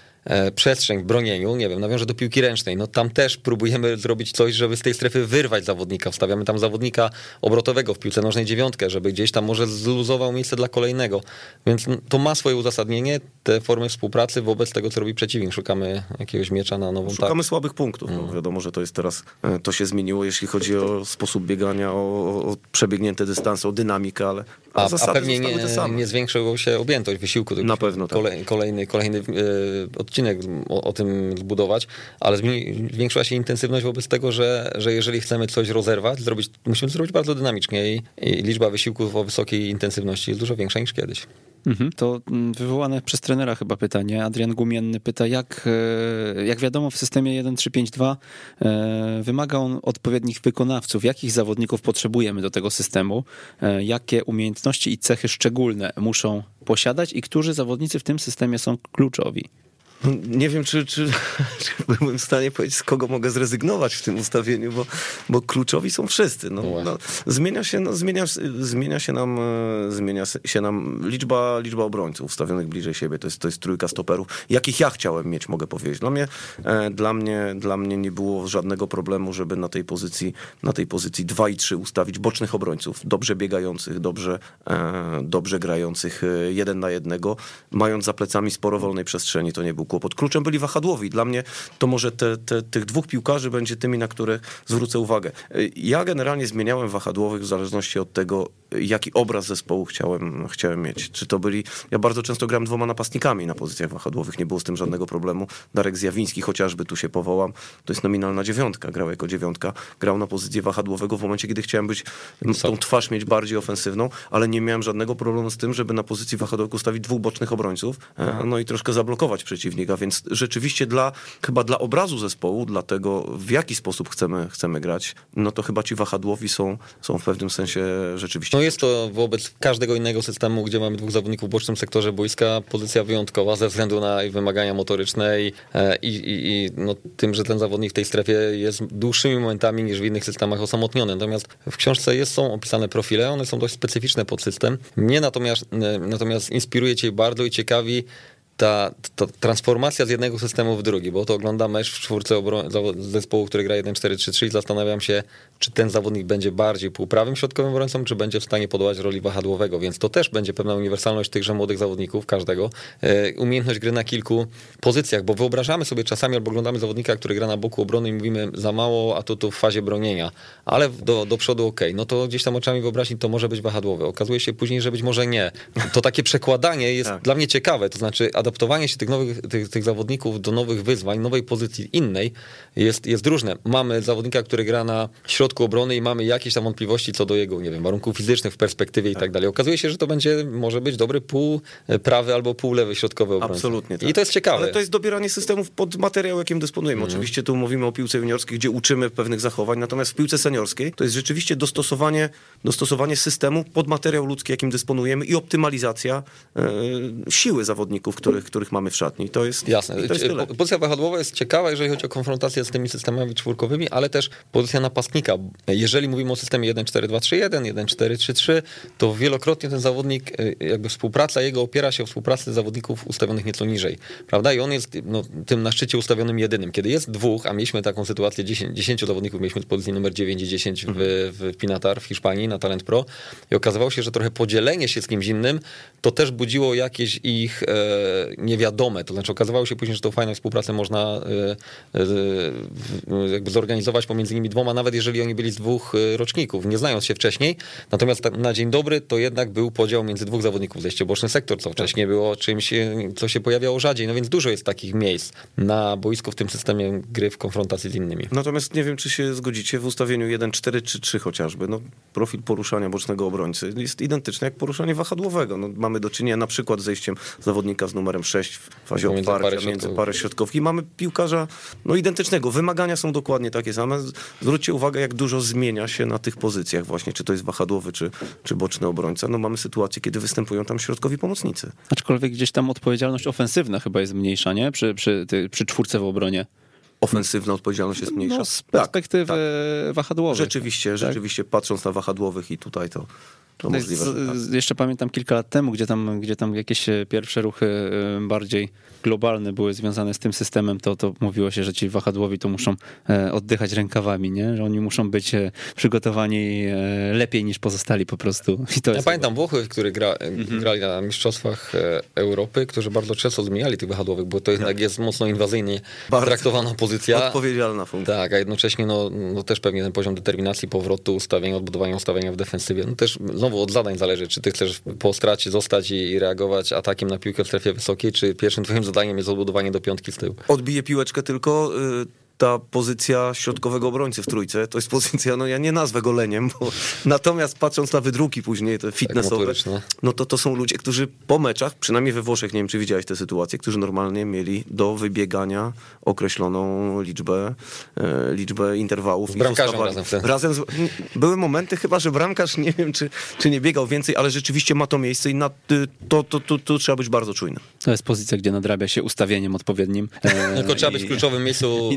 przestrzeń w bronieniu, nie wiem, nawiążę do piłki ręcznej, no tam też próbujemy zrobić coś, żeby z tej strefy wyrwać zawodnika, wstawiamy tam zawodnika obrotowego w piłce nożnej 9, żeby gdzieś tam może zluzował miejsce dla kolejnego, więc to ma swoje uzasadnienie, te formy współpracy wobec tego, co robi przeciwnik, szukamy jakiegoś miecza na nową tarczę. Szukamy słabych punktów, no wiadomo, że to jest teraz, to się zmieniło, jeśli chodzi o sposób biegania, o przebiegnięte dystanse, o dynamikę, ale a pewnie nie zwiększyło się objętość wysiłku, na pewno tak. Kolejny odcinek o tym zbudować, ale zwiększyła się intensywność wobec tego, że jeżeli chcemy coś rozerwać, musimy zrobić bardzo dynamicznie i liczba wysiłków o wysokiej intensywności jest dużo większa niż kiedyś. To wywołane przez trenera chyba pytanie. Adrian Gumienny pyta, jak wiadomo w systemie 1-3-5-2 wymaga on odpowiednich wykonawców. Jakich zawodników potrzebujemy do tego systemu? Jakie umiejętności i cechy szczególne muszą posiadać i którzy zawodnicy w tym systemie są kluczowi? Nie wiem, czy byłbym w stanie powiedzieć, z kogo mogę zrezygnować w tym ustawieniu, bo kluczowi są wszyscy. Zmienia się nam liczba obrońców ustawionych bliżej siebie. To jest trójka stoperów, jakich ja chciałem mieć, mogę powiedzieć. Dla mnie nie było żadnego problemu, żeby na tej pozycji 2 i 3 ustawić bocznych obrońców, dobrze biegających, dobrze grających 1 na 1, mając za plecami sporo wolnej przestrzeni. To nie był kłopot. Kluczem byli wahadłowi. Dla mnie to może tych dwóch piłkarzy będzie tymi, na których zwrócę uwagę. Ja generalnie zmieniałem wahadłowych w zależności od tego, jaki obraz zespołu chciałem mieć. Czy to byli... Ja bardzo często grałem dwoma napastnikami na pozycjach wahadłowych. Nie było z tym żadnego problemu. Darek Zjawiński, chociażby tu się powołam, to jest nominalna dziewiątka. Grał jako dziewiątka. Grał na pozycję wahadłowego w momencie, kiedy chciałem być tą twarz mieć bardziej ofensywną, ale nie miałem żadnego problemu z tym, żeby na pozycji wahadłowego ustawić dwóch bocznych obrońców, no i troszkę zablokować przeciwnika, więc rzeczywiście chyba dla obrazu zespołu, dla tego, w jaki sposób chcemy grać, no to chyba ci wahadłowi są w pewnym sensie rzeczywiście... No jest to wobec każdego innego systemu, gdzie mamy dwóch zawodników w bocznym sektorze boiska, pozycja wyjątkowa ze względu na wymagania motoryczne i tym, że ten zawodnik w tej strefie jest dłuższymi momentami niż w innych systemach osamotniony. Natomiast w książce są opisane profile, one są dość specyficzne pod system. Mnie natomiast inspiruje cię bardzo i ciekawi ta transformacja z jednego systemu w drugi, bo to oglądam mecz w czwórce zespołu, który gra 1-4-3-3 i zastanawiam się, czy ten zawodnik będzie bardziej półprawym środkowym obrońcą, czy będzie w stanie podawać roli wahadłowego, więc to też będzie pewna uniwersalność tychże młodych zawodników, każdego. Umiejętność gry na kilku pozycjach, bo wyobrażamy sobie czasami, albo oglądamy zawodnika, który gra na boku obrony i mówimy, za mało atutów w fazie bronienia, ale do przodu okej. No to gdzieś tam oczami wyobraźni to może być wahadłowy. Okazuje się później, że być może nie. To takie przekładanie jest dla mnie ciekawe, to znaczy adaptowanie się tych zawodników do nowych wyzwań, nowej pozycji innej jest różne. Mamy zawodnika, który gra na środku obrony i mamy jakieś tam wątpliwości co do jego, nie wiem, warunków fizycznych w perspektywie i tak dalej. Okazuje się, że to może być dobry półprawy albo półlewy środkowy obrońca. Absolutnie. Tak. I to jest ciekawe. Ale to jest dobieranie systemów pod materiał, jakim dysponujemy. Oczywiście tu mówimy o piłce juniorskiej, gdzie uczymy pewnych zachowań, natomiast w piłce seniorskiej to jest rzeczywiście dostosowanie systemu pod materiał ludzki, jakim dysponujemy i optymalizacja siły zawodników, których mamy w szatni. To jest jasne. To jest tyle. Pozycja wahadłowa jest ciekawa, jeżeli chodzi o konfrontację z tymi systemami czwórkowymi, ale też pozycja napastnika. Jeżeli mówimy o systemie 1-4-2-3-1, 1-4-3-3, to wielokrotnie ten zawodnik, jakby współpraca jego opiera się o współpracę zawodników ustawionych nieco niżej, prawda? I on jest tym na szczycie ustawionym jedynym. Kiedy jest dwóch, a mieliśmy taką sytuację, 10 zawodników mieliśmy z pozycji numer 9 i 10 w Pinatar w Hiszpanii na Talent Pro i okazywało się, że trochę podzielenie się z kimś innym to też budziło jakieś ich niewiadome, to znaczy okazywało się później, że tą fajną współpracę można jakby zorganizować pomiędzy nimi dwoma, nawet jeżeli oni byli z dwóch roczników, nie znając się wcześniej, natomiast na dzień dobry to jednak był podział między dwóch zawodników, zejście boczny sektor, co wcześniej było czymś, co się pojawiało rzadziej, no więc dużo jest takich miejsc na boisku w tym systemie gry w konfrontacji z innymi. Natomiast nie wiem, czy się zgodzicie, w ustawieniu 1-4-3-3 chociażby, profil poruszania bocznego obrońcy jest identyczny jak poruszanie wahadłowego, mamy do czynienia na przykład z zejściem zawodnika z numerem 6 w fazie otwarcia między parę środkówki. Mamy piłkarza identycznego. Wymagania są dokładnie takie same. Zwróćcie uwagę, jak dużo zmienia się na tych pozycjach właśnie, czy to jest wahadłowy, czy boczny obrońca. Mamy sytuację, kiedy występują tam środkowi pomocnicy. Aczkolwiek gdzieś tam odpowiedzialność ofensywna chyba jest mniejsza, nie? Przy czwórce w obronie. Ofensywna odpowiedzialność jest mniejsza. Z perspektywy wahadłowych. Rzeczywiście, patrząc na wahadłowych i tutaj to możliwe. Jeszcze pamiętam kilka lat temu, gdzie tam jakieś pierwsze ruchy bardziej globalne były związane z tym systemem, to mówiło się, że ci wahadłowi to muszą oddychać rękawami, nie? Że oni muszą być przygotowani lepiej niż pozostali po prostu. I to ja pamiętam Włochy, które grali na mistrzostwach Europy, którzy bardzo często zmieniali tych wahadłowych, bo to jednak jest mocno inwazyjnie traktowana pozycja. Odpowiedzialna funkcja. Tak, a jednocześnie też pewnie ten poziom determinacji, powrotu, ustawienia, odbudowania ustawienia w defensywie, też znowu od zadań zależy, czy ty chcesz po stracie zostać i reagować atakiem na piłkę w strefie wysokiej, czy pierwszym twoim zadaniem jest odbudowanie do piątki z tyłu. Odbije piłeczkę tylko... Ta pozycja środkowego obrońcy w trójce, to jest pozycja, ja nie nazwę go leniem, natomiast patrząc na wydruki później, te fitnessowe, to są ludzie, którzy po meczach, przynajmniej we Włoszech, nie wiem, czy widziałeś tę sytuację, którzy normalnie mieli do wybiegania określoną liczbę interwałów. Z bramkarzem razem. Były momenty chyba, że bramkarz, nie wiem, czy nie biegał więcej, ale rzeczywiście ma to miejsce i to trzeba być bardzo czujnym. To jest pozycja, gdzie nadrabia się ustawieniem odpowiednim. Tylko trzeba być w kluczowym miejscu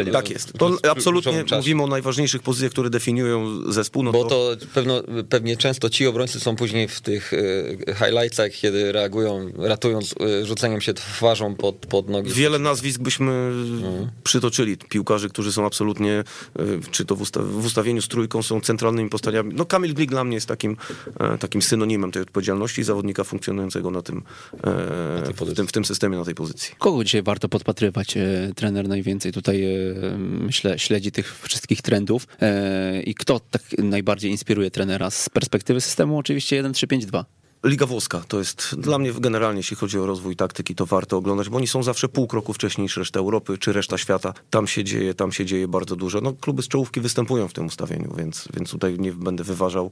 doświadczeniu. Tak jest. To absolutnie mówimy o najważniejszych pozycjach, które definiują zespół. No bo to pewnie często ci obrońcy są później w tych highlightsach, kiedy reagują, ratując rzuceniem się twarzą pod nogi. Wiele nazwisk byśmy przytoczyli. Piłkarzy, którzy są absolutnie, czy to w ustawieniu z trójką, są centralnymi postaciami. No Kamil Glik dla mnie jest takim synonimem tej odpowiedzialności zawodnika funkcjonującego w tym systemie, na tej pozycji. Kogo dzisiaj warto podpatrywać? Trener najwięcej tutaj, myślę, śledzi tych wszystkich trendów. I kto tak najbardziej inspiruje trenera z perspektywy systemu? Oczywiście 1-3-5-2. Liga Włoska to jest dla mnie generalnie, jeśli chodzi o rozwój taktyki, to warto oglądać, bo oni są zawsze pół kroku wcześniej niż reszta Europy czy reszta świata. Tam się dzieje bardzo dużo. No, kluby z czołówki występują w tym ustawieniu, więc tutaj nie będę wyważał.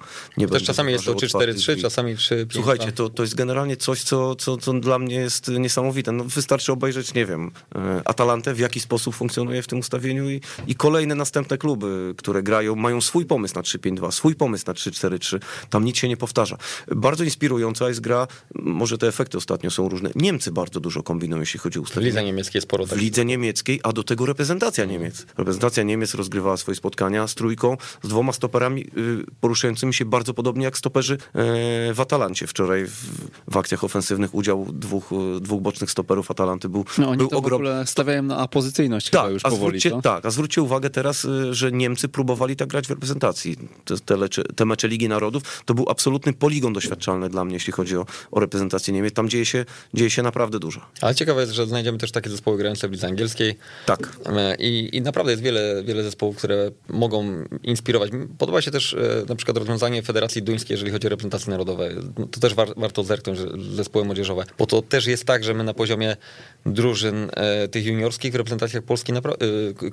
Też czasami jest to 3-4-3, czasami 3-5. Słuchajcie, to jest generalnie coś, co dla mnie jest niesamowite. No, wystarczy obejrzeć, nie wiem, Atalantę, w jaki sposób funkcjonuje w tym ustawieniu i kolejne następne kluby, które grają, mają swój pomysł na 3-5-2, swój pomysł na 3-4-3. Tam nic się nie powtarza. Bardzo inspirujące jest gra, może te efekty ostatnio są różne. Niemcy bardzo dużo kombinują, jeśli chodzi o ustawienie. W lidze niemieckiej sporo. W lidze niemieckiej, a do tego reprezentacja Niemiec. Reprezentacja Niemiec rozgrywała swoje spotkania z trójką, z dwoma stoperami poruszającymi się bardzo podobnie jak stoperzy w Atalancie. Wczoraj w akcjach ofensywnych udział dwóch bocznych stoperów Atalanty był ogromny. No oni to w ogóle stawiają na apozycyjność chyba już powoli. Tak, a zwróćcie uwagę teraz, że Niemcy próbowali tak grać w reprezentacji. Te mecze Ligi Narodów to był absolutny poligon doświadczalny dla mnie, jeśli chodzi o reprezentację Niemiec. Tam dzieje się naprawdę dużo. Ale ciekawe jest, że znajdziemy też takie zespoły grające w lidze angielskiej. Tak. I naprawdę jest wiele zespołów, które mogą inspirować. Podoba się też na przykład rozwiązanie Federacji Duńskiej, jeżeli chodzi o reprezentacje narodowe. To też warto zerknąć, zespoły młodzieżowe. Bo to też jest tak, że my na poziomie drużyn tych juniorskich w reprezentacjach Polski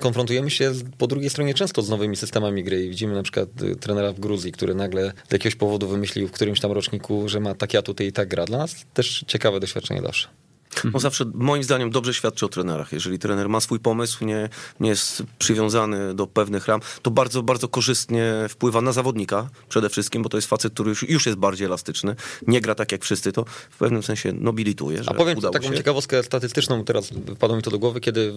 konfrontujemy się po drugiej stronie często z nowymi systemami gry. I widzimy na przykład trenera w Gruzji, który nagle z jakiegoś powodu wymyślił w którymś tam roczniku, że ma takie atuty i tak gra. Dla nas też ciekawe doświadczenie zawsze. No zawsze moim zdaniem dobrze świadczy o trenerach. Jeżeli trener ma swój pomysł, nie jest przywiązany do pewnych ram, to bardzo, bardzo korzystnie wpływa na zawodnika przede wszystkim, bo to jest facet, który już jest bardziej elastyczny, nie gra tak jak wszyscy, to w pewnym sensie nobilituje, że powiem taką ciekawostkę statystyczną, teraz wpadło mi to do głowy, kiedy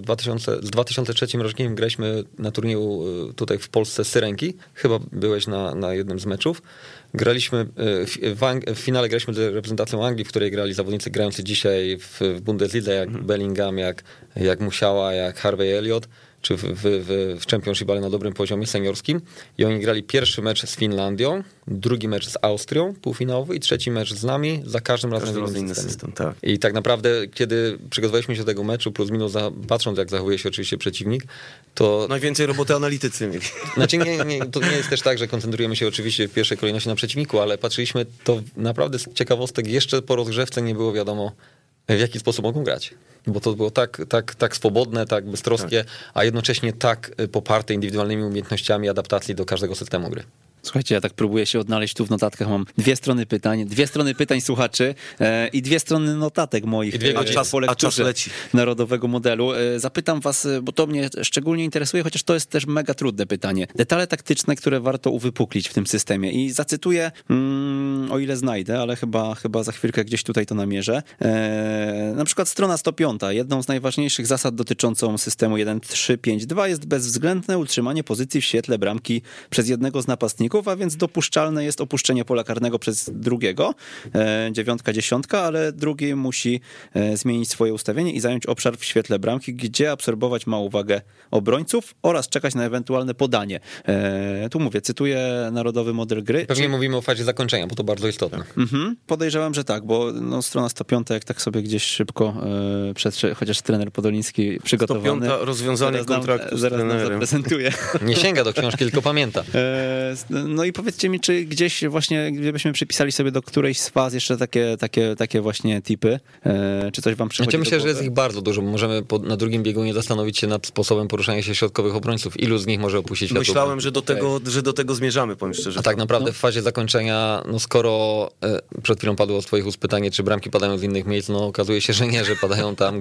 z 2003 rocznikiem graliśmy na turnieju tutaj w Polsce Syrenki, chyba byłeś na jednym z meczów. Graliśmy w finale graliśmy z reprezentacją Anglii, w której grali zawodnicy grający dzisiaj w Bundeslidze, jak Bellingham, jak Musiała, jak Harvey Elliott, czy w Championship, ale na dobrym poziomie seniorskim. I oni grali pierwszy mecz z Finlandią, drugi mecz z Austrią, półfinałowy, i trzeci mecz z nami, za każdym razem inny system. Tak. I tak naprawdę, kiedy przygotowaliśmy się do tego meczu, plus minus, patrząc jak zachowuje się oczywiście przeciwnik, to... Najwięcej roboty analitycy mieli. Znaczy to nie jest też tak, że koncentrujemy się oczywiście w pierwszej kolejności na przeciwniku, ale patrzyliśmy, to naprawdę z ciekawostek, jeszcze po rozgrzewce nie było wiadomo, w jaki sposób mogą grać. Bo to było tak swobodne, tak beztroskie, a jednocześnie tak poparte indywidualnymi umiejętnościami adaptacji do każdego systemu gry. Słuchajcie, ja tak próbuję się odnaleźć tu w notatkach. Mam dwie strony pytań słuchaczy i dwie strony notatek moich. A czas leci. Narodowego modelu. Zapytam was, bo to mnie szczególnie interesuje, chociaż to jest też mega trudne pytanie. Detale taktyczne, które warto uwypuklić w tym systemie. I zacytuję, o ile znajdę, ale chyba za chwilkę gdzieś tutaj to namierzę. Na przykład strona 105. Jedną z najważniejszych zasad dotyczącą systemu 1-3-5-2 jest bezwzględne utrzymanie pozycji w świetle bramki przez jednego z napastników, a więc dopuszczalne jest opuszczenie pola karnego przez drugiego, 9-10, ale drugi musi zmienić swoje ustawienie i zająć obszar w świetle bramki, gdzie absorbować ma uwagę obrońców oraz czekać na ewentualne podanie. Tu mówię, cytuję Narodowy Model Gry. Pewnie mówimy o fazie zakończenia, bo to bardzo istotne. Podejrzewam, że tak, bo strona 105, jak tak sobie gdzieś szybko chociaż trener Podoliński przygotowany. 105 rozwiązanie kontraktu z trenerem. Zaraz nam zaprezentuje. Nie sięga do książki, tylko pamięta. No i powiedzcie mi, czy gdzieś właśnie, gdybyśmy przypisali sobie do którejś z faz jeszcze takie właśnie tipy, czy coś wam przychodzi? Ja myślę, że jest ich bardzo dużo, bo możemy na drugim biegunie zastanowić się nad sposobem poruszania się środkowych obrońców. Ilu z nich może opuścić światło? Myślałem, że do tego zmierzamy, powiem szczerze. A tak naprawdę w fazie zakończenia, skoro przed chwilą padło z twoich ust pytanie, czy bramki padają z innych miejsc, okazuje się, że nie, że padają tam,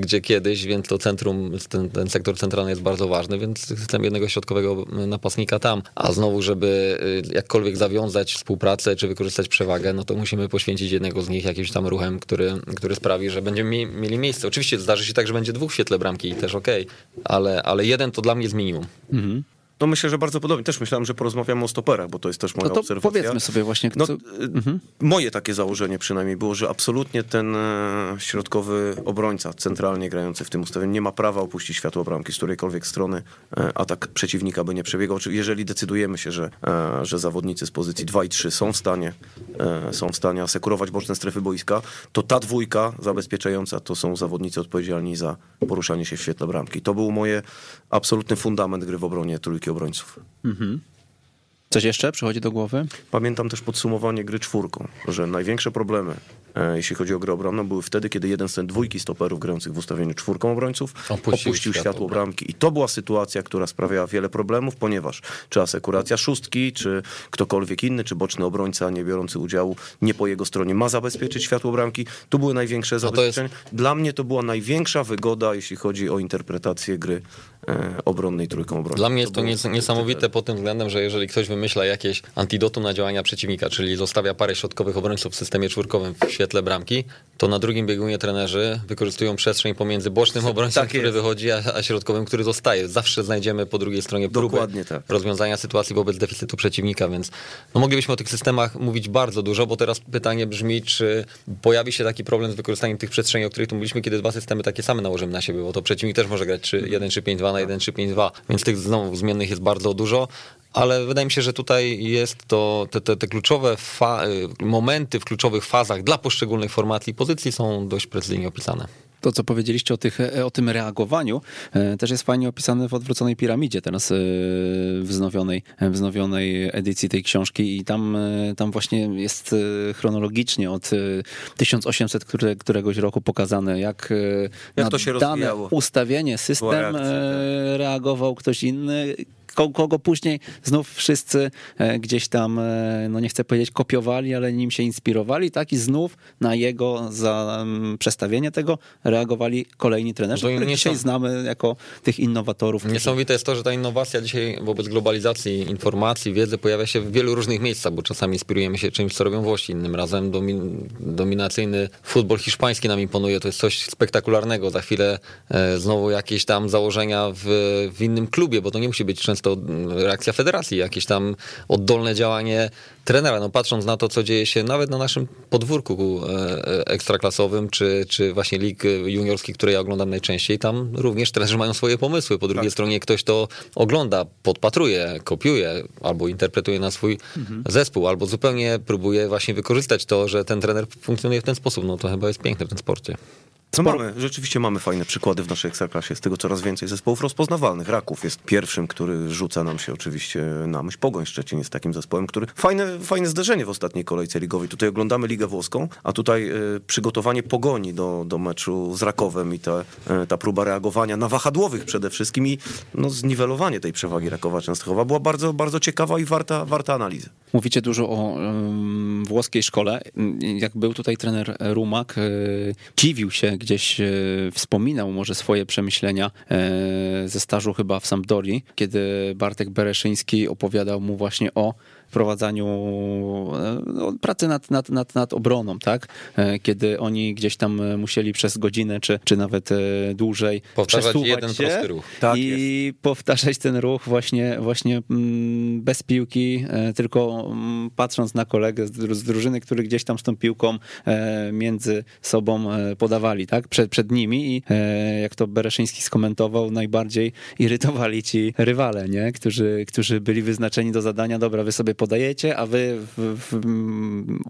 gdzie kiedyś, więc to centrum, ten sektor centralny jest bardzo ważny, więc chcemy jednego środkowego napastnika tam, a znowu zespołu, żeby jakkolwiek zawiązać współpracę czy wykorzystać przewagę, no to musimy poświęcić jednego z nich jakimś tam ruchem, który sprawi, że będziemy mieli miejsce. Oczywiście zdarzy się tak, że będzie dwóch w świetle bramki i też okej, ale jeden to dla mnie jest minimum. Mhm. No myślę, że bardzo podobnie. Też myślałem, że porozmawiamy o stoperach, bo to jest też moja obserwacja. Powiedzmy sobie właśnie. No, moje takie założenie przynajmniej było, że absolutnie ten środkowy obrońca centralnie grający w tym ustawieniu nie ma prawa opuścić światła bramki z którejkolwiek strony, atak przeciwnika by nie przebiegał. Jeżeli decydujemy się, że zawodnicy z pozycji 2 i 3 są w stanie asekurować boczne strefy boiska, to ta dwójka zabezpieczająca to są zawodnicy odpowiedzialni za poruszanie się w świetle bramki. To był moje absolutny fundament gry w obronie trójki obrońców. Mhm. Coś jeszcze przychodzi do głowy? Pamiętam też podsumowanie gry czwórką, że największe problemy, jeśli chodzi o grę obronną, były wtedy, kiedy jeden z dwójki stoperów grających w ustawieniu czwórką obrońców opuścił światło bramki. I to była sytuacja, która sprawiała wiele problemów, ponieważ czy asekuracja szóstki, czy ktokolwiek inny, czy boczny obrońca nie biorący udziału, nie po jego stronie ma zabezpieczyć światło bramki. Tu były największe zabezpieczenia. Dla mnie to była największa wygoda, jeśli chodzi o interpretację gry obronnej trójką obrońców. Dla mnie jest to niesamowite pod tym względem, że jeżeli ktoś wymyśla jakieś antidotum na działania przeciwnika, czyli zostawia parę środkowych obrońców w systemie czwórkowym w świetle bramki, to na drugim biegunie trenerzy wykorzystują przestrzeń pomiędzy bocznym obrońcą, który wychodzi, a środkowym, który zostaje. Zawsze znajdziemy po drugiej stronie próby rozwiązania sytuacji wobec deficytu przeciwnika, więc no moglibyśmy o tych systemach mówić bardzo dużo, bo teraz pytanie brzmi, czy pojawi się taki problem z wykorzystaniem tych przestrzeni, o których tu mówiliśmy, kiedy dwa systemy takie same nałożymy na siebie, bo to przeciwnik też może grać 1 3 5 2 na 1 3 5 2, więc tych znowu zmiennych jest bardzo dużo. Ale wydaje mi się, że tutaj jest to te kluczowe momenty w kluczowych fazach dla poszczególnych formacji i pozycji są dość precyzyjnie opisane. To, co powiedzieliście o tym reagowaniu, też jest fajnie opisane w Odwróconej piramidzie, teraz wznowionej edycji tej książki, i tam właśnie jest chronologicznie od 1800 któregoś roku pokazane, jak to się rozwijało, dane ustawienie, system reagował ktoś inny, kogo później znów wszyscy gdzieś tam, no nie chcę powiedzieć kopiowali, ale nim się inspirowali, tak, i znów na jego przestawienie tego reagowali kolejni trenerzy, których dzisiaj znamy jako tych innowatorów. Niesamowite jest to, że ta innowacja dzisiaj wobec globalizacji, informacji, wiedzy pojawia się w wielu różnych miejscach, bo czasami inspirujemy się czymś, co robią Włosi, innym razem dominacyjny futbol hiszpański nam imponuje, to jest coś spektakularnego, za chwilę znowu jakieś tam założenia w innym klubie, bo to nie musi być często to reakcja federacji, jakieś tam oddolne działanie trenera. No patrząc na to, co dzieje się nawet na naszym podwórku ekstraklasowym, czy właśnie lig juniorskich, które ja oglądam najczęściej, tam również trenerzy mają swoje pomysły. Po drugiej stronie ktoś to ogląda, podpatruje, kopiuje albo interpretuje na swój zespół, albo zupełnie próbuje właśnie wykorzystać to, że ten trener funkcjonuje w ten sposób. No to chyba jest piękne w tym sporcie. Rzeczywiście mamy fajne przykłady w naszej Ekstraklasie, z tego coraz więcej zespołów rozpoznawalnych. Raków jest pierwszym, który rzuca nam się oczywiście na myśl. Pogoń Szczecin jest takim zespołem, który... Fajne zderzenie w ostatniej kolejce ligowej. Tutaj oglądamy Ligę Włoską, a tutaj przygotowanie Pogoni do meczu z Rakowem i ta próba reagowania na wahadłowych przede wszystkim i zniwelowanie tej przewagi Rakowa-Częstochowa była bardzo, bardzo ciekawa i warta analizy. Mówicie dużo o włoskiej szkole. Jak był tutaj trener Rumak, dziwił się, gdzieś wspominał może swoje przemyślenia ze stażu chyba w Sampdorii, kiedy Bartek Bereszyński opowiadał mu właśnie o prowadzeniu pracy nad obroną, tak? Kiedy oni gdzieś tam musieli przez godzinę, czy nawet dłużej powtarzać jeden prosty ruch. Tak, i powtarzać ten ruch właśnie bez piłki, tylko patrząc na kolegę z drużyny, który gdzieś tam z tą piłką między sobą podawali, tak? Przed nimi, i jak to Bereszyński skomentował, najbardziej irytowali ci rywale, nie? Którzy byli wyznaczeni do zadania, dobra, wy sobie podajecie, a wy w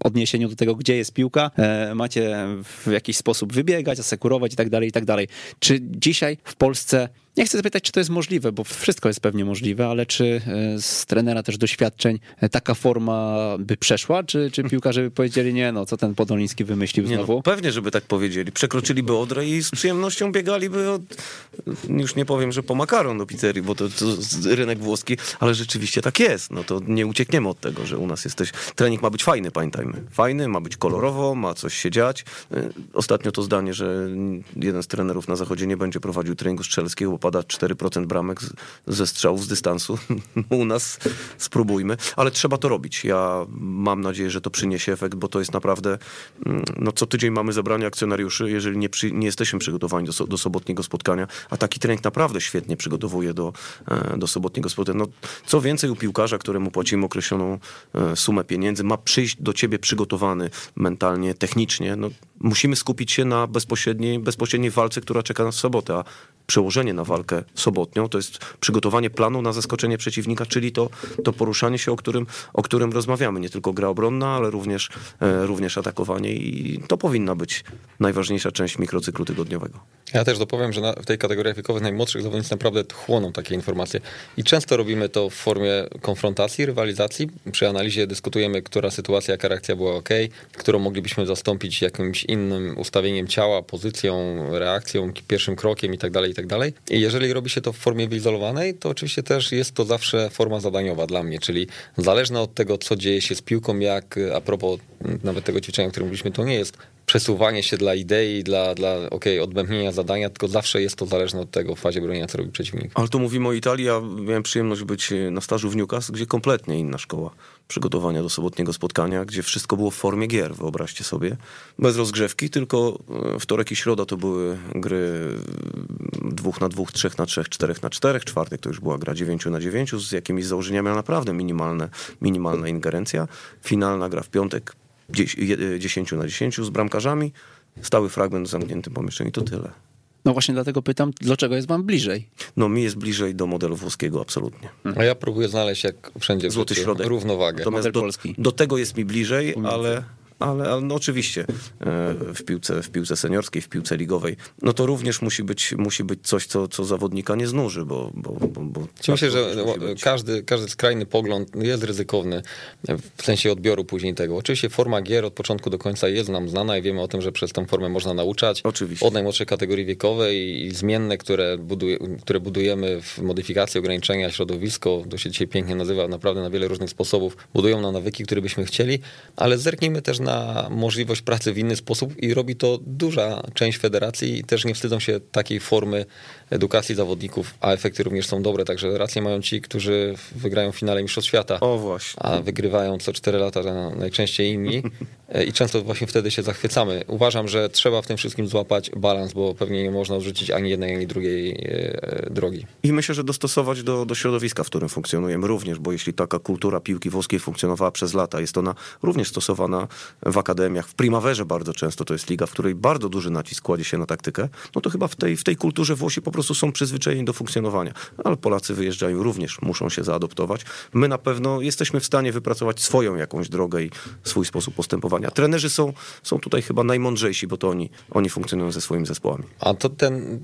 odniesieniu do tego, gdzie jest piłka, macie w jakiś sposób wybiegać, asekurować i tak dalej. Czy dzisiaj w Polsce, nie chcę zapytać, czy to jest możliwe, bo wszystko jest pewnie możliwe, ale czy z trenera też doświadczeń taka forma by przeszła, czy piłkarze by powiedzieli, co ten Podoliński wymyślił znowu? Pewnie, żeby tak powiedzieli. Przekroczyliby Odrę i z przyjemnością biegaliby już nie powiem, że po makaron do pizzerii, bo to rynek włoski, ale rzeczywiście tak jest. No to nie uciekniemy od tego, że u nas jesteś... Trening ma być fajny, pamiętajmy. Fajny, ma być kolorowo, ma coś się dziać. Ostatnio to zdanie, że jeden z trenerów na zachodzie nie będzie prowadził treningu strzelskiego, bo pada 4% bramek ze strzałów z dystansu. U nas spróbujmy, ale trzeba to robić. Ja mam nadzieję, że to przyniesie efekt, bo to jest naprawdę, no co tydzień mamy zebranie akcjonariuszy, jeżeli nie jesteśmy przygotowani do sobotniego spotkania, a taki trening naprawdę świetnie przygotowuje do sobotniego spotkania. No, co więcej, u piłkarza, któremu płacimy określoną sumę pieniędzy, ma przyjść do ciebie przygotowany mentalnie, technicznie. No, musimy skupić się na bezpośredniej walce, która czeka nas w sobotę, a przełożenie na walkę sobotnią to jest przygotowanie planu na zaskoczenie przeciwnika, czyli to poruszanie się, o którym rozmawiamy. Nie tylko gra obronna, ale również atakowanie i to powinna być najważniejsza część mikrocyklu tygodniowego. Ja też dopowiem, że w tej kategorii wiekowej najmłodszych zawodnicy naprawdę chłoną takie informacje i często robimy to w formie konfrontacji, rywalizacji. Przy analizie dyskutujemy, która sytuacja, jaka reakcja była okej, którą moglibyśmy zastąpić jakimś innym ustawieniem ciała, pozycją, reakcją, pierwszym krokiem i tak dalej. I jeżeli robi się to w formie wyizolowanej, to oczywiście też jest to zawsze forma zadaniowa dla mnie, czyli zależna od tego, co dzieje się z piłką, jak a propos nawet tego ćwiczenia, o którym mówiliśmy, to nie jest przesuwanie się dla idei, dla odbębnienia zadania, tylko zawsze jest to zależne od tego w fazie bronienia, co robi przeciwnik. Ale tu mówimy o Italii, ja miałem przyjemność być na stażu w Newcastle, gdzie kompletnie inna szkoła przygotowania do sobotniego spotkania, gdzie wszystko było w formie gier, wyobraźcie sobie. Bez rozgrzewki, tylko wtorek i środa to były gry 2 na 2, 3 na 3, 4 na 4, czwartek to już była gra 9 na 9 z jakimiś założeniami, ale naprawdę minimalna ingerencja. Finalna gra w piątek 10 na 10 z bramkarzami, stały fragment w zamkniętym pomieszczeniu i to tyle. No właśnie dlatego pytam, dlaczego jest wam bliżej? No mi jest bliżej do modelu włoskiego, absolutnie. A ja próbuję znaleźć, jak wszędzie złoty środek, równowagę. Natomiast do tego jest mi bliżej, ale no oczywiście w piłce seniorskiej, w piłce ligowej, no to również musi być coś, co zawodnika nie znuży, bo myślę, że każdy skrajny pogląd jest ryzykowny w sensie odbioru później tego. Oczywiście forma gier od początku do końca jest nam znana i wiemy o tym, że przez tą formę można nauczać. Oczywiście. Od najmłodszej kategorii wiekowej i zmienne, które budujemy w modyfikacji, ograniczenia, środowisko, to się dzisiaj pięknie nazywa, naprawdę na wiele różnych sposobów, budują nam nawyki, które byśmy chcieli, ale zerknijmy też na możliwość pracy w inny sposób i robi to duża część federacji i też nie wstydzą się takiej formy edukacji zawodników, a efekty również są dobre, także rację mają ci, którzy wygrają w finale Mistrzostw Świata, a wygrywają co 4 lata najczęściej inni i często właśnie wtedy się zachwycamy. Uważam, że trzeba w tym wszystkim złapać balans, bo pewnie nie można odrzucić ani jednej, ani drugiej drogi. I myślę, że dostosować do środowiska, w którym funkcjonujemy również, bo jeśli taka kultura piłki włoskiej funkcjonowała przez lata, jest ona również stosowana w akademiach, w Primaverze bardzo często to jest liga, w której bardzo duży nacisk kładzie się na taktykę, no to chyba w tej kulturze Włosi po prostu są przyzwyczajeni do funkcjonowania. Ale Polacy wyjeżdżają również, muszą się zaadoptować. My na pewno jesteśmy w stanie wypracować swoją jakąś drogę i swój sposób postępowania. Trenerzy są tutaj chyba najmądrzejsi, bo to oni funkcjonują ze swoimi zespołami. A to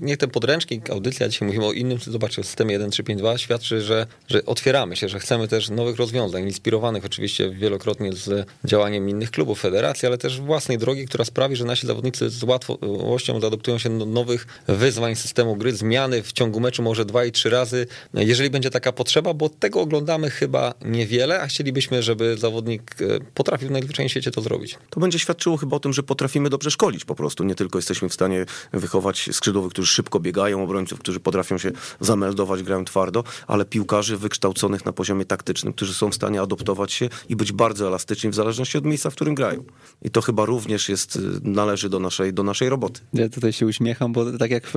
niech ten podręcznik, audycja, dzisiaj mówimy o innym, zobaczcie, o systemie 1-3-5-2, świadczy, że otwieramy się, że chcemy też nowych rozwiązań, inspirowanych oczywiście wielokrotnie z działaniem innych klubów, federacji, ale też własnej drogi, która sprawi, że nasi zawodnicy z łatwością zaadoptują się do nowych wyzwań systemu gry, zmiany w ciągu meczu może 2 i 3 razy, jeżeli będzie taka potrzeba, bo tego oglądamy chyba niewiele, a chcielibyśmy, żeby zawodnik potrafił w najlepszym świecie to zrobić. To będzie świadczyło chyba o tym, że potrafimy dobrze szkolić po prostu, nie tylko jesteśmy w stanie wychować skrzydłowych, którzy szybko biegają, obrońców, którzy potrafią się zameldować, grają twardo, ale piłkarzy wykształconych na poziomie taktycznym, którzy są w stanie adoptować się i być bardzo elastyczni w zależności od miejsca, w którym grają. I to chyba również należy do naszej roboty. Ja tutaj się uśmiecham, bo tak jak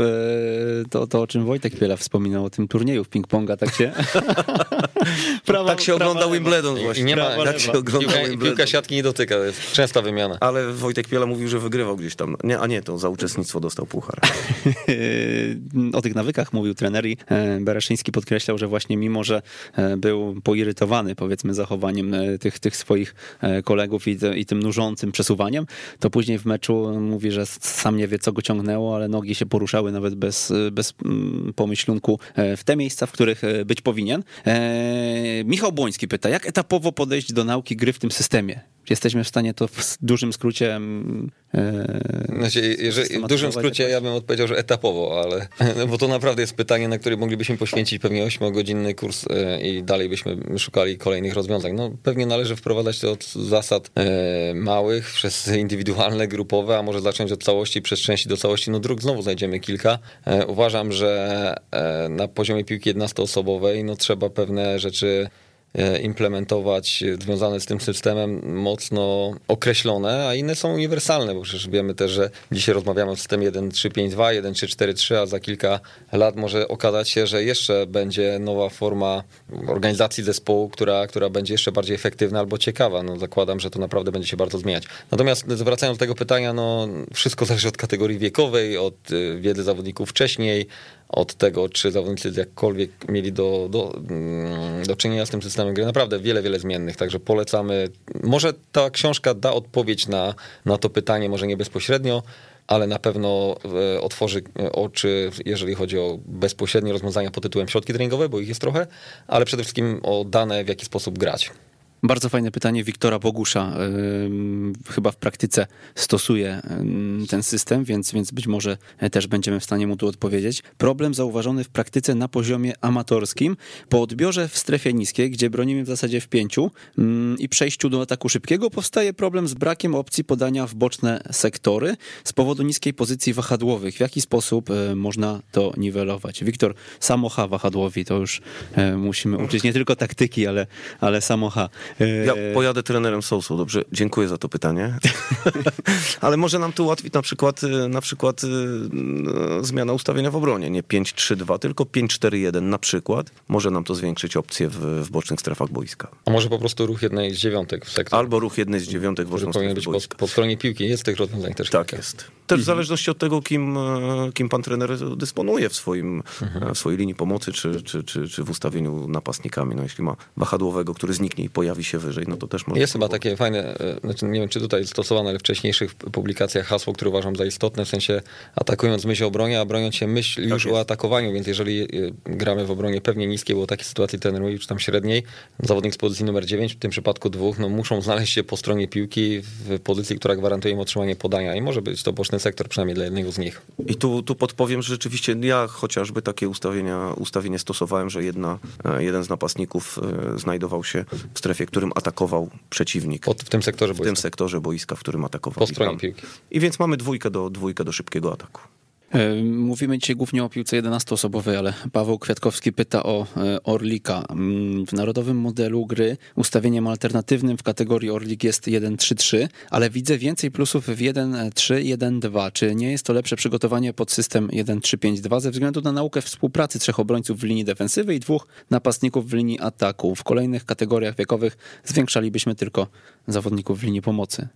to o czym Wojtek Piela wspominał, o tym turnieju w ping-ponga, tak się... tak się ogląda Wimbledon właśnie. Nie ma, tak się ogląda piłka siatki nie dotyka, to jest częsta wymiana. Ale Wojtek Piela mówił, że wygrywał gdzieś tam. Nie, to za uczestnictwo dostał puchar. O tych nawykach mówił trener i Bereszyński podkreślał, że właśnie mimo, że był poirytowany, powiedzmy, zachowaniem tych swoich kolegów i tym nużącym przesuwaniem, to później w meczu mówi, że sam nie wie, co go ciągnęło, ale nogi się poruszały nawet bez pomyślunku w te miejsca, w których być powinien. Michał Błoński pyta, jak etapowo podejść do nauki gry w tym systemie? jesteśmy w stanie to w dużym skrócie... Znaczy, w dużym skrócie jakoś. Ja bym odpowiedział, że etapowo, ale bo to naprawdę jest pytanie, na które moglibyśmy poświęcić pewnie 8-godzinny kurs i dalej byśmy szukali kolejnych rozwiązań. No, pewnie należy wprowadzać to od zasad małych, przez indywidualne, grupowe, a może zacząć od całości, przez części do całości. No dróg znowu znajdziemy kilka. Uważam, że na poziomie piłki 11-osobowej no, trzeba pewne rzeczy implementować związane z tym systemem mocno określone, a inne są uniwersalne, bo przecież wiemy też, że dzisiaj rozmawiamy o systemie 1.3.5.2, 1.3.4.3, a za kilka lat może okazać się, że jeszcze będzie nowa forma organizacji zespołu, która będzie jeszcze bardziej efektywna albo ciekawa. No, zakładam, że to naprawdę będzie się bardzo zmieniać. Natomiast zwracając do tego pytania, no, wszystko zależy od kategorii wiekowej, od wiedzy zawodników wcześniej, od tego, czy zawodnicy jakkolwiek mieli do czynienia z tym systemem gry. Naprawdę wiele zmiennych, także polecamy. Może ta książka da odpowiedź na to pytanie, może nie bezpośrednio, ale na pewno otworzy oczy, jeżeli chodzi o bezpośrednie rozwiązania pod tytułem środki treningowe, bo ich jest trochę, ale przede wszystkim o dane, w jaki sposób grać. Bardzo fajne pytanie Wiktora Bogusza. Chyba w praktyce stosuje ten system, więc być może też będziemy w stanie mu tu odpowiedzieć. Problem zauważony w praktyce na poziomie amatorskim po odbiorze w strefie niskiej, gdzie bronimy w zasadzie w 5 i przejściu do ataku szybkiego, powstaje problem z brakiem opcji podania w boczne sektory z powodu niskiej pozycji wahadłowych. W jaki sposób można to niwelować? Wiktor, samocha wahadłowi, to już musimy uczyć nie tylko taktyki, ale samocha. Ja pojadę trenerem Sousu, dobrze, dziękuję za to pytanie. Ale może nam to ułatwić na przykład zmiana ustawienia w obronie, nie 5-3-2, tylko 5-4-1 na przykład. Może nam to zwiększyć opcje w bocznych strefach boiska. A może po prostu ruch jednej z dziewiątek w sektorze. Albo ruch jednej z dziewiątek w bocznej strefie boiska. Po stronie piłki jest tych rozwiązań też. Tak kilka. Jest. Też w zależności od tego, kim pan trener dysponuje w swojej linii pomocy, czy w ustawieniu napastnikami. No, jeśli ma wahadłowego, który zniknie i pojawi się wyżej, no to też może... Jest chyba takie fajne, znaczy nie wiem, czy tutaj stosowane, ale w wcześniejszych publikacjach hasło, które uważam za istotne, w sensie atakując myśl o obronie, a broniąc się myśl już o atakowaniu, więc jeżeli gramy w obronie pewnie niskiej, bo takiej sytuacji trener mówi, czy tam średniej, zawodnik z pozycji numer 9, w tym przypadku 2, no muszą znaleźć się po stronie piłki w pozycji, która gwarantuje im otrzymanie podania i może być to boczny sektor, przynajmniej dla jednego z nich. I tu podpowiem, że rzeczywiście ja chociażby takie ustawienie stosowałem, że jeden z napastników znajdował się w strefie, którym atakował przeciwnik. W tym sektorze boiska, w którym atakował. Po stronie piłki. I więc mamy dwójkę do szybkiego ataku. Mówimy dzisiaj głównie o piłce 11-osobowej, ale Paweł Kwiatkowski pyta o Orlika. W narodowym modelu gry ustawieniem alternatywnym w kategorii Orlik jest 1-3-3, ale widzę więcej plusów w 1-3-1-2. Czy nie jest to lepsze przygotowanie pod system 1-3-5-2 ze względu na naukę współpracy 3 obrońców w linii defensywy i 2 napastników w linii ataku? W kolejnych kategoriach wiekowych zwiększalibyśmy tylko zawodników w linii pomocy.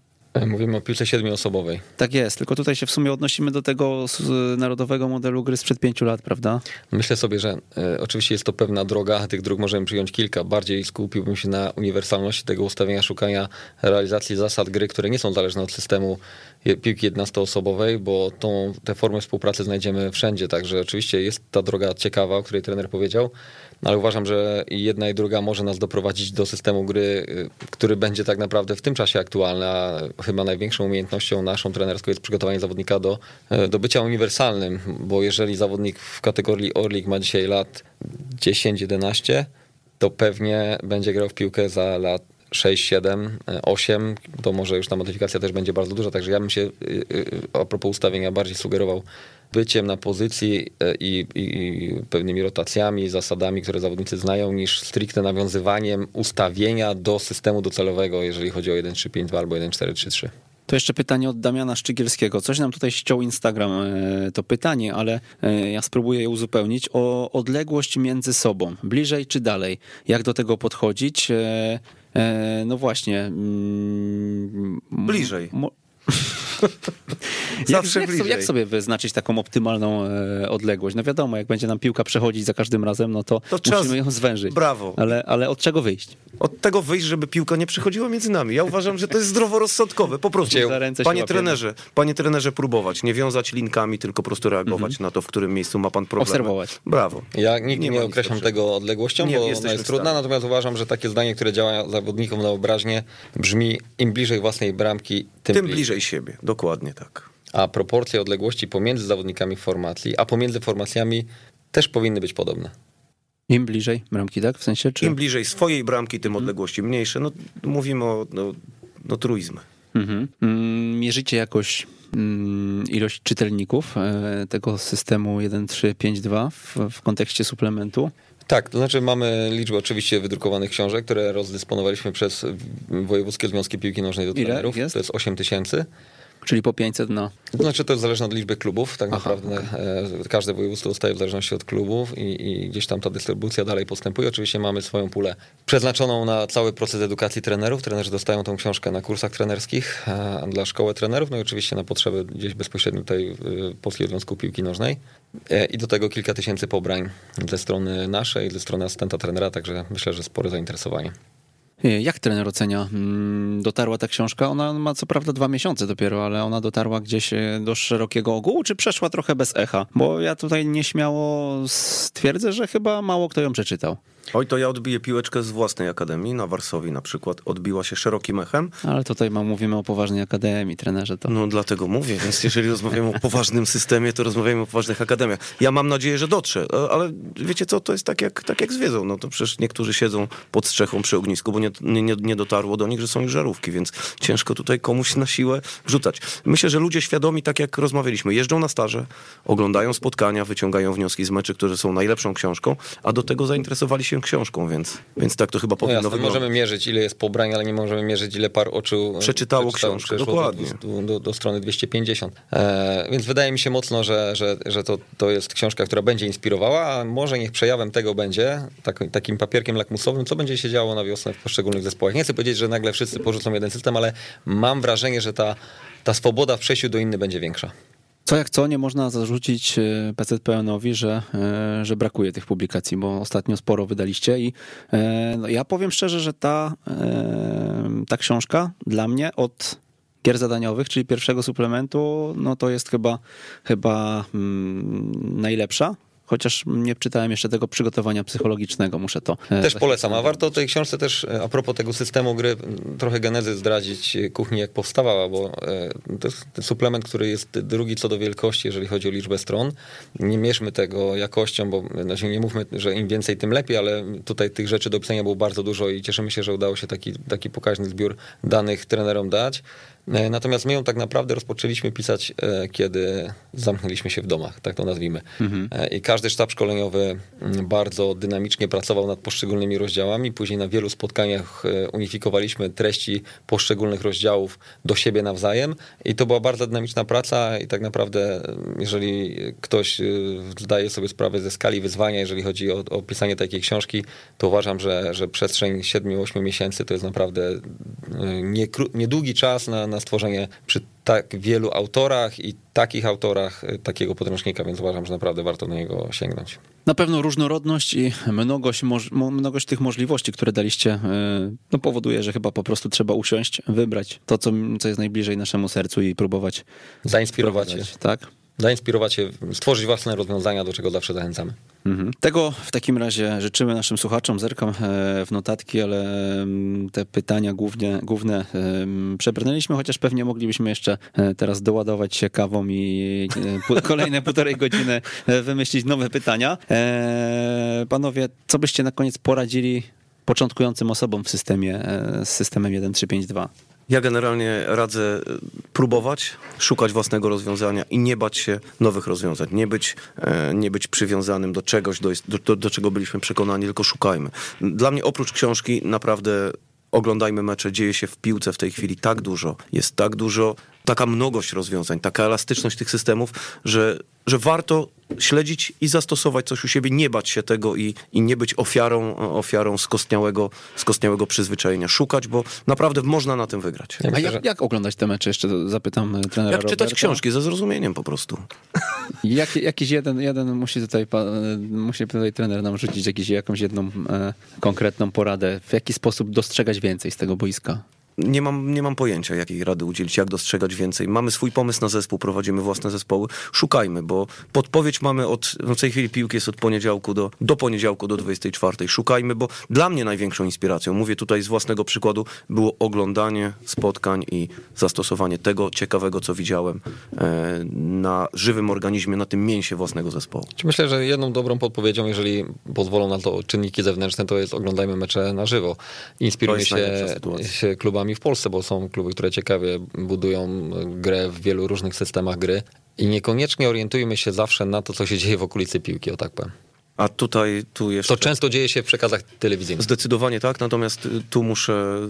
Mówimy o piłce 7-osobowej. Tak jest, tylko tutaj się w sumie odnosimy do tego narodowego modelu gry sprzed 5 lat, prawda? Myślę sobie, że oczywiście jest to pewna droga, a tych dróg możemy przyjąć kilka. Bardziej skupiłbym się na uniwersalności tego ustawienia, szukania realizacji zasad gry, które nie są zależne od systemu piłki 11-osobowej, bo te formy współpracy znajdziemy wszędzie, także oczywiście jest ta droga ciekawa, o której trener powiedział, ale uważam, że jedna i druga może nas doprowadzić do systemu gry, który będzie tak naprawdę w tym czasie aktualny, a chyba największą umiejętnością naszą trenerską jest przygotowanie zawodnika do bycia uniwersalnym, bo jeżeli zawodnik w kategorii Orlik ma dzisiaj lat 10-11, to pewnie będzie grał w piłkę za lat 6, 7, 8, to może już ta modyfikacja też będzie bardzo duża, także ja bym się a propos ustawienia bardziej sugerował byciem na pozycji i pewnymi rotacjami, zasadami, które zawodnicy znają, niż stricte nawiązywaniem ustawienia do systemu docelowego, jeżeli chodzi o 1-3-5-2 albo 1-4-3-3. To jeszcze pytanie od Damiana Szczygielskiego. Coś nam tutaj ściął Instagram to pytanie, ale ja spróbuję je uzupełnić. O odległość między sobą, bliżej czy dalej? Jak do tego podchodzić? No właśnie. Bliżej. Zawsze bliżej. Jak sobie wyznaczyć taką optymalną odległość? No wiadomo, jak będzie nam piłka przechodzić za każdym razem, no to musimy ją zwężyć. Brawo. Ale od czego wyjść? Od tego wyjść, żeby piłka nie przechodziła między nami. Ja uważam, że to jest zdroworozsądkowe. Po prostu, panie trenerze, próbować. Nie wiązać linkami, tylko po prostu reagować na to, w którym miejscu ma pan problem. Obserwować. Brawo. Ja nigdy nie określam tego odległością, bo ona jest trudna, natomiast uważam, że takie zdanie, które działa zawodnikom na obraźnie, brzmi: im bliżej własnej bramki, tym bliżej siebie. Dokładnie tak. A proporcje odległości pomiędzy zawodnikami formacji, a pomiędzy formacjami też powinny być podobne. Im bliżej bramki, tak? W sensie, czy... Im bliżej swojej bramki, tym odległości mniejsze. No, mówimy o truizmy. Mierzycie jakoś ilość czytelników tego systemu 1.3.5.2 w kontekście suplementu? Tak, to znaczy mamy liczbę oczywiście wydrukowanych książek, które rozdysponowaliśmy przez Wojewódzkie Związki Piłki Nożnej do trenerów. To jest 8 tysięcy. Czyli po 500 na... To znaczy to jest zależne od liczby klubów, tak naprawdę. Okay. Każde województwo dostaje w zależności od klubów i gdzieś tam ta dystrybucja dalej postępuje. Oczywiście mamy swoją pulę przeznaczoną na cały proces edukacji trenerów. Trenerzy dostają tą książkę na kursach trenerskich dla szkoły trenerów, no i oczywiście na potrzeby gdzieś bezpośrednio tej Polskiego Związku Piłki Nożnej. I do tego kilka tysięcy pobrań ze strony naszej, ze strony asystenta trenera, także myślę, że spore zainteresowanie. Jak trener ocenia? Dotarła ta książka? Ona ma co prawda 2 miesiące dopiero, ale ona dotarła gdzieś do szerokiego ogółu, czy przeszła trochę bez echa? Bo ja tutaj nieśmiało stwierdzę, że chyba mało kto ją przeczytał. Oj, to ja odbiję piłeczkę z własnej akademii, na Warsowi na przykład, odbiła się szerokim echem. Ale tutaj mówimy o poważnej akademii, trenerze to... No dlatego mówię, więc jeżeli rozmawiamy o poważnym systemie, to rozmawiamy o poważnych akademiach. Ja mam nadzieję, że dotrze, ale wiecie co, to jest tak jak z wiedzą, no to przecież niektórzy siedzą pod strzechą przy ognisku, bo nie dotarło do nich, że są już żarówki, więc ciężko tutaj komuś na siłę wrzucać. Myślę, że ludzie świadomi, tak jak rozmawialiśmy, jeżdżą na staże, oglądają spotkania, wyciągają wnioski z meczy, które są najlepszą książką, a do tego zainteresowali się książką, więc tak to chyba powinno wyglądać. Możemy mierzyć, ile jest pobrań, ale nie możemy mierzyć, ile par oczu przeczytało książkę. Dokładnie. Do strony 250. Więc wydaje mi się mocno, że to jest książka, która będzie inspirowała, a może niech przejawem tego będzie, takim papierkiem lakmusowym, co będzie się działo na wiosnę w poszczególnych zespołach. Nie chcę powiedzieć, że nagle wszyscy porzucą jeden system, ale mam wrażenie, że ta swoboda w przejściu do inny będzie większa. Co jak co, nie można zarzucić PZPN-owi, że brakuje tych publikacji, bo ostatnio sporo wydaliście i ja powiem szczerze, że ta książka dla mnie od gier zadaniowych, czyli pierwszego suplementu, no to jest chyba najlepsza. Chociaż nie czytałem jeszcze tego przygotowania psychologicznego, muszę to... Też polecam, a warto tej książce też, a propos tego systemu gry, trochę genezy zdradzić kuchni, jak powstawała, bo to jest suplement, który jest drugi co do wielkości, jeżeli chodzi o liczbę stron. Nie mierzmy tego jakością, bo znaczy nie mówmy, że im więcej, tym lepiej, ale tutaj tych rzeczy do pisania było bardzo dużo i cieszymy się, że udało się taki pokaźny zbiór danych trenerom dać. Natomiast my ją tak naprawdę rozpoczęliśmy pisać, kiedy zamknęliśmy się w domach, tak to nazwijmy. I każdy sztab szkoleniowy bardzo dynamicznie pracował nad poszczególnymi rozdziałami. Później na wielu spotkaniach unifikowaliśmy treści poszczególnych rozdziałów do siebie nawzajem. I to była bardzo dynamiczna praca i tak naprawdę, jeżeli ktoś zdaje sobie sprawę ze skali wyzwania, jeżeli chodzi o pisanie takiej książki, to uważam, że przestrzeń 7-8 miesięcy to jest naprawdę niedługi czas na stworzenie przy tak wielu autorach i takich autorach takiego podręcznika, więc uważam, że naprawdę warto do niego sięgnąć. Na pewno różnorodność i mnogość tych możliwości, które daliście, powoduje, że chyba po prostu trzeba usiąść, wybrać to, co jest najbliżej naszemu sercu i próbować zainspirować się. Tak? Zainspirować się, stworzyć własne rozwiązania, do czego zawsze zachęcamy. Tego w takim razie życzymy naszym słuchaczom. Zerkam w notatki, ale te pytania główne przebrnęliśmy, chociaż pewnie moglibyśmy jeszcze teraz doładować się kawą i kolejne 1,5 godziny wymyślić nowe pytania. Panowie, co byście na koniec poradzili początkującym osobom z systemem 1.3.5.2? Ja generalnie radzę próbować, szukać własnego rozwiązania i nie bać się nowych rozwiązań. Nie być przywiązanym do czegoś, do czego byliśmy przekonani, tylko szukajmy. Dla mnie oprócz książki naprawdę oglądajmy mecze, dzieje się w piłce w tej chwili tak dużo, jest tak dużo, taka mnogość rozwiązań, taka elastyczność tych systemów, że warto śledzić i zastosować coś u siebie, nie bać się tego i nie być ofiarą skostniałego przyzwyczajenia. Szukać, bo naprawdę można na tym wygrać. A jak oglądać te mecze? Jeszcze zapytam trenera Roberta. Jak czytać książki? Ze zrozumieniem po prostu. Jakiś jeden musi tutaj trener nam rzucić jakąś jedną konkretną poradę. W jaki sposób dostrzegać więcej z tego boiska? Nie mam pojęcia, jakiej rady udzielić, jak dostrzegać więcej. Mamy swój pomysł na zespół, prowadzimy własne zespoły. Szukajmy, bo podpowiedź mamy w tej chwili piłki jest od poniedziałku do poniedziałku do 24. Szukajmy, bo dla mnie największą inspiracją, mówię tutaj z własnego przykładu, było oglądanie spotkań i zastosowanie tego ciekawego, co widziałem na żywym organizmie, na tym mięsie własnego zespołu. Myślę, że jedną dobrą podpowiedzią, jeżeli pozwolą na to czynniki zewnętrzne, to jest oglądajmy mecze na żywo. Inspirujmy się klubami w Polsce, bo są kluby, które ciekawie budują grę w wielu różnych systemach gry i niekoniecznie orientujemy się zawsze na to, co się dzieje w okolicy piłki, o tak powiem. A tutaj, tu jeszcze... To często dzieje się w przekazach telewizyjnych. Zdecydowanie tak, natomiast tu muszę,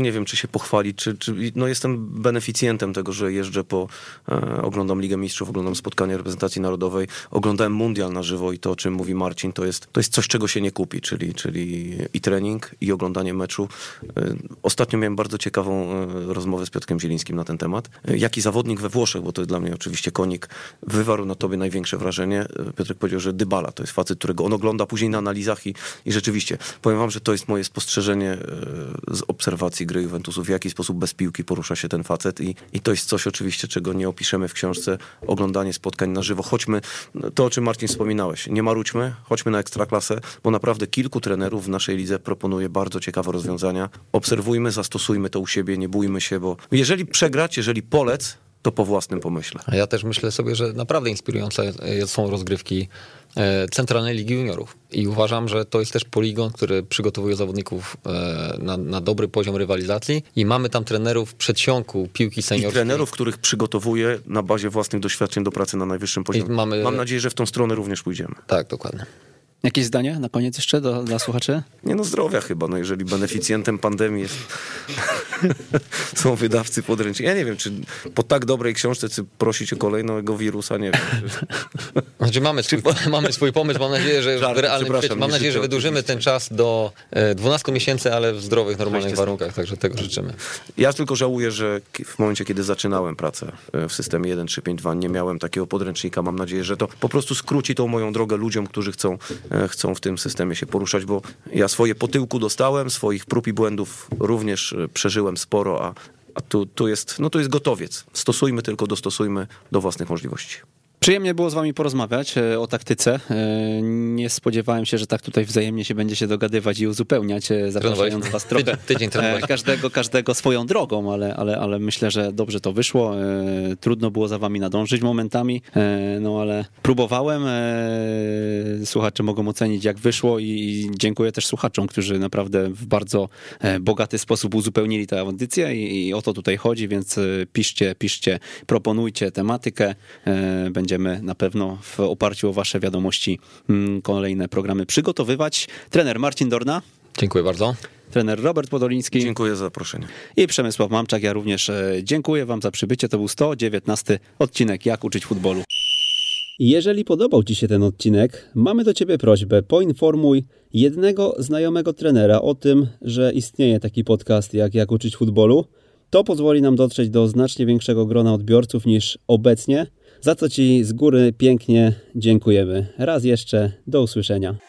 nie wiem, czy się pochwalić, czy jestem beneficjentem tego, że jeżdżę oglądam Ligę Mistrzów, oglądam spotkania reprezentacji narodowej, oglądałem mundial na żywo i to, o czym mówi Marcin, to jest coś, czego się nie kupi, czyli i trening, i oglądanie meczu. Ostatnio miałem bardzo ciekawą rozmowę z Piotrkiem Zielińskim na ten temat. Jaki zawodnik we Włoszech, bo to jest dla mnie oczywiście konik, wywarł na tobie największe wrażenie? Piotrek powiedział, że Dybala to jest facet, którego on ogląda później na analizach i rzeczywiście, powiem wam, że to jest moje spostrzeżenie z obserwacji gry Juventusu, w jaki sposób bez piłki porusza się ten facet i to jest coś oczywiście, czego nie opiszemy w książce, oglądanie spotkań na żywo. Chodźmy, to o czym Marcin wspominałeś, nie marudźmy, chodźmy na Ekstraklasę, bo naprawdę kilku trenerów w naszej lidze proponuje bardzo ciekawe rozwiązania. Obserwujmy, zastosujmy to u siebie, nie bójmy się, bo jeżeli przegrać, jeżeli polec, to po własnym pomyśle. A ja też myślę sobie, że naprawdę inspirujące są rozgrywki Centralnej Ligi Juniorów i uważam, że to jest też poligon, który przygotowuje zawodników na dobry poziom rywalizacji i mamy tam trenerów w przedsionku piłki seniorskiej. I trenerów, których przygotowuje na bazie własnych doświadczeń do pracy na najwyższym poziomie. Mam nadzieję, że w tą stronę również pójdziemy. Tak, dokładnie. Jakieś zdanie na koniec jeszcze dla słuchaczy? Zdrowia chyba, jeżeli beneficjentem pandemii jest, są wydawcy podręczników. Ja nie wiem, czy po tak dobrej książce prosić o kolejnego wirusa, nie wiem. Znaczy mamy swój pomysł, mam nadzieję, że wydłużymy ten czas do 12 miesięcy, ale w zdrowych, normalnych warunkach, także tego życzymy. Ja tylko żałuję, że w momencie, kiedy zaczynałem pracę w systemie 1352, nie miałem takiego podręcznika. Mam nadzieję, że to po prostu skróci tą moją drogę ludziom, którzy chcą w tym systemie się poruszać, bo ja swoje po tyłku dostałem, swoich prób i błędów również przeżyłem sporo, a tu jest gotowiec. Stosujmy, tylko dostosujmy do własnych możliwości. Przyjemnie było z wami porozmawiać o taktyce. Nie spodziewałem się, że tak tutaj wzajemnie się będziecie dogadywać i uzupełniać, zapraszając was trochę. Tydzień każdego swoją drogą, ale myślę, że dobrze to wyszło. Trudno było za wami nadążyć momentami, ale próbowałem. Słuchacze mogą ocenić, jak wyszło i dziękuję też słuchaczom, którzy naprawdę w bardzo bogaty sposób uzupełnili tę audycję i o to tutaj chodzi, więc piszcie, proponujcie tematykę. Będziemy na pewno w oparciu o wasze wiadomości kolejne programy przygotowywać. Trener Marcin Dorna. Dziękuję bardzo. Trener Robert Podoliński. Dziękuję za zaproszenie. I Przemysław Mamczak. Ja również dziękuję wam za przybycie. To był 119 odcinek Jak uczyć futbolu. Jeżeli podobał ci się ten odcinek, mamy do ciebie prośbę. Poinformuj jednego znajomego trenera o tym, że istnieje taki podcast Jak uczyć futbolu. To pozwoli nam dotrzeć do znacznie większego grona odbiorców niż obecnie. Za co ci z góry pięknie dziękujemy. Raz jeszcze, do usłyszenia.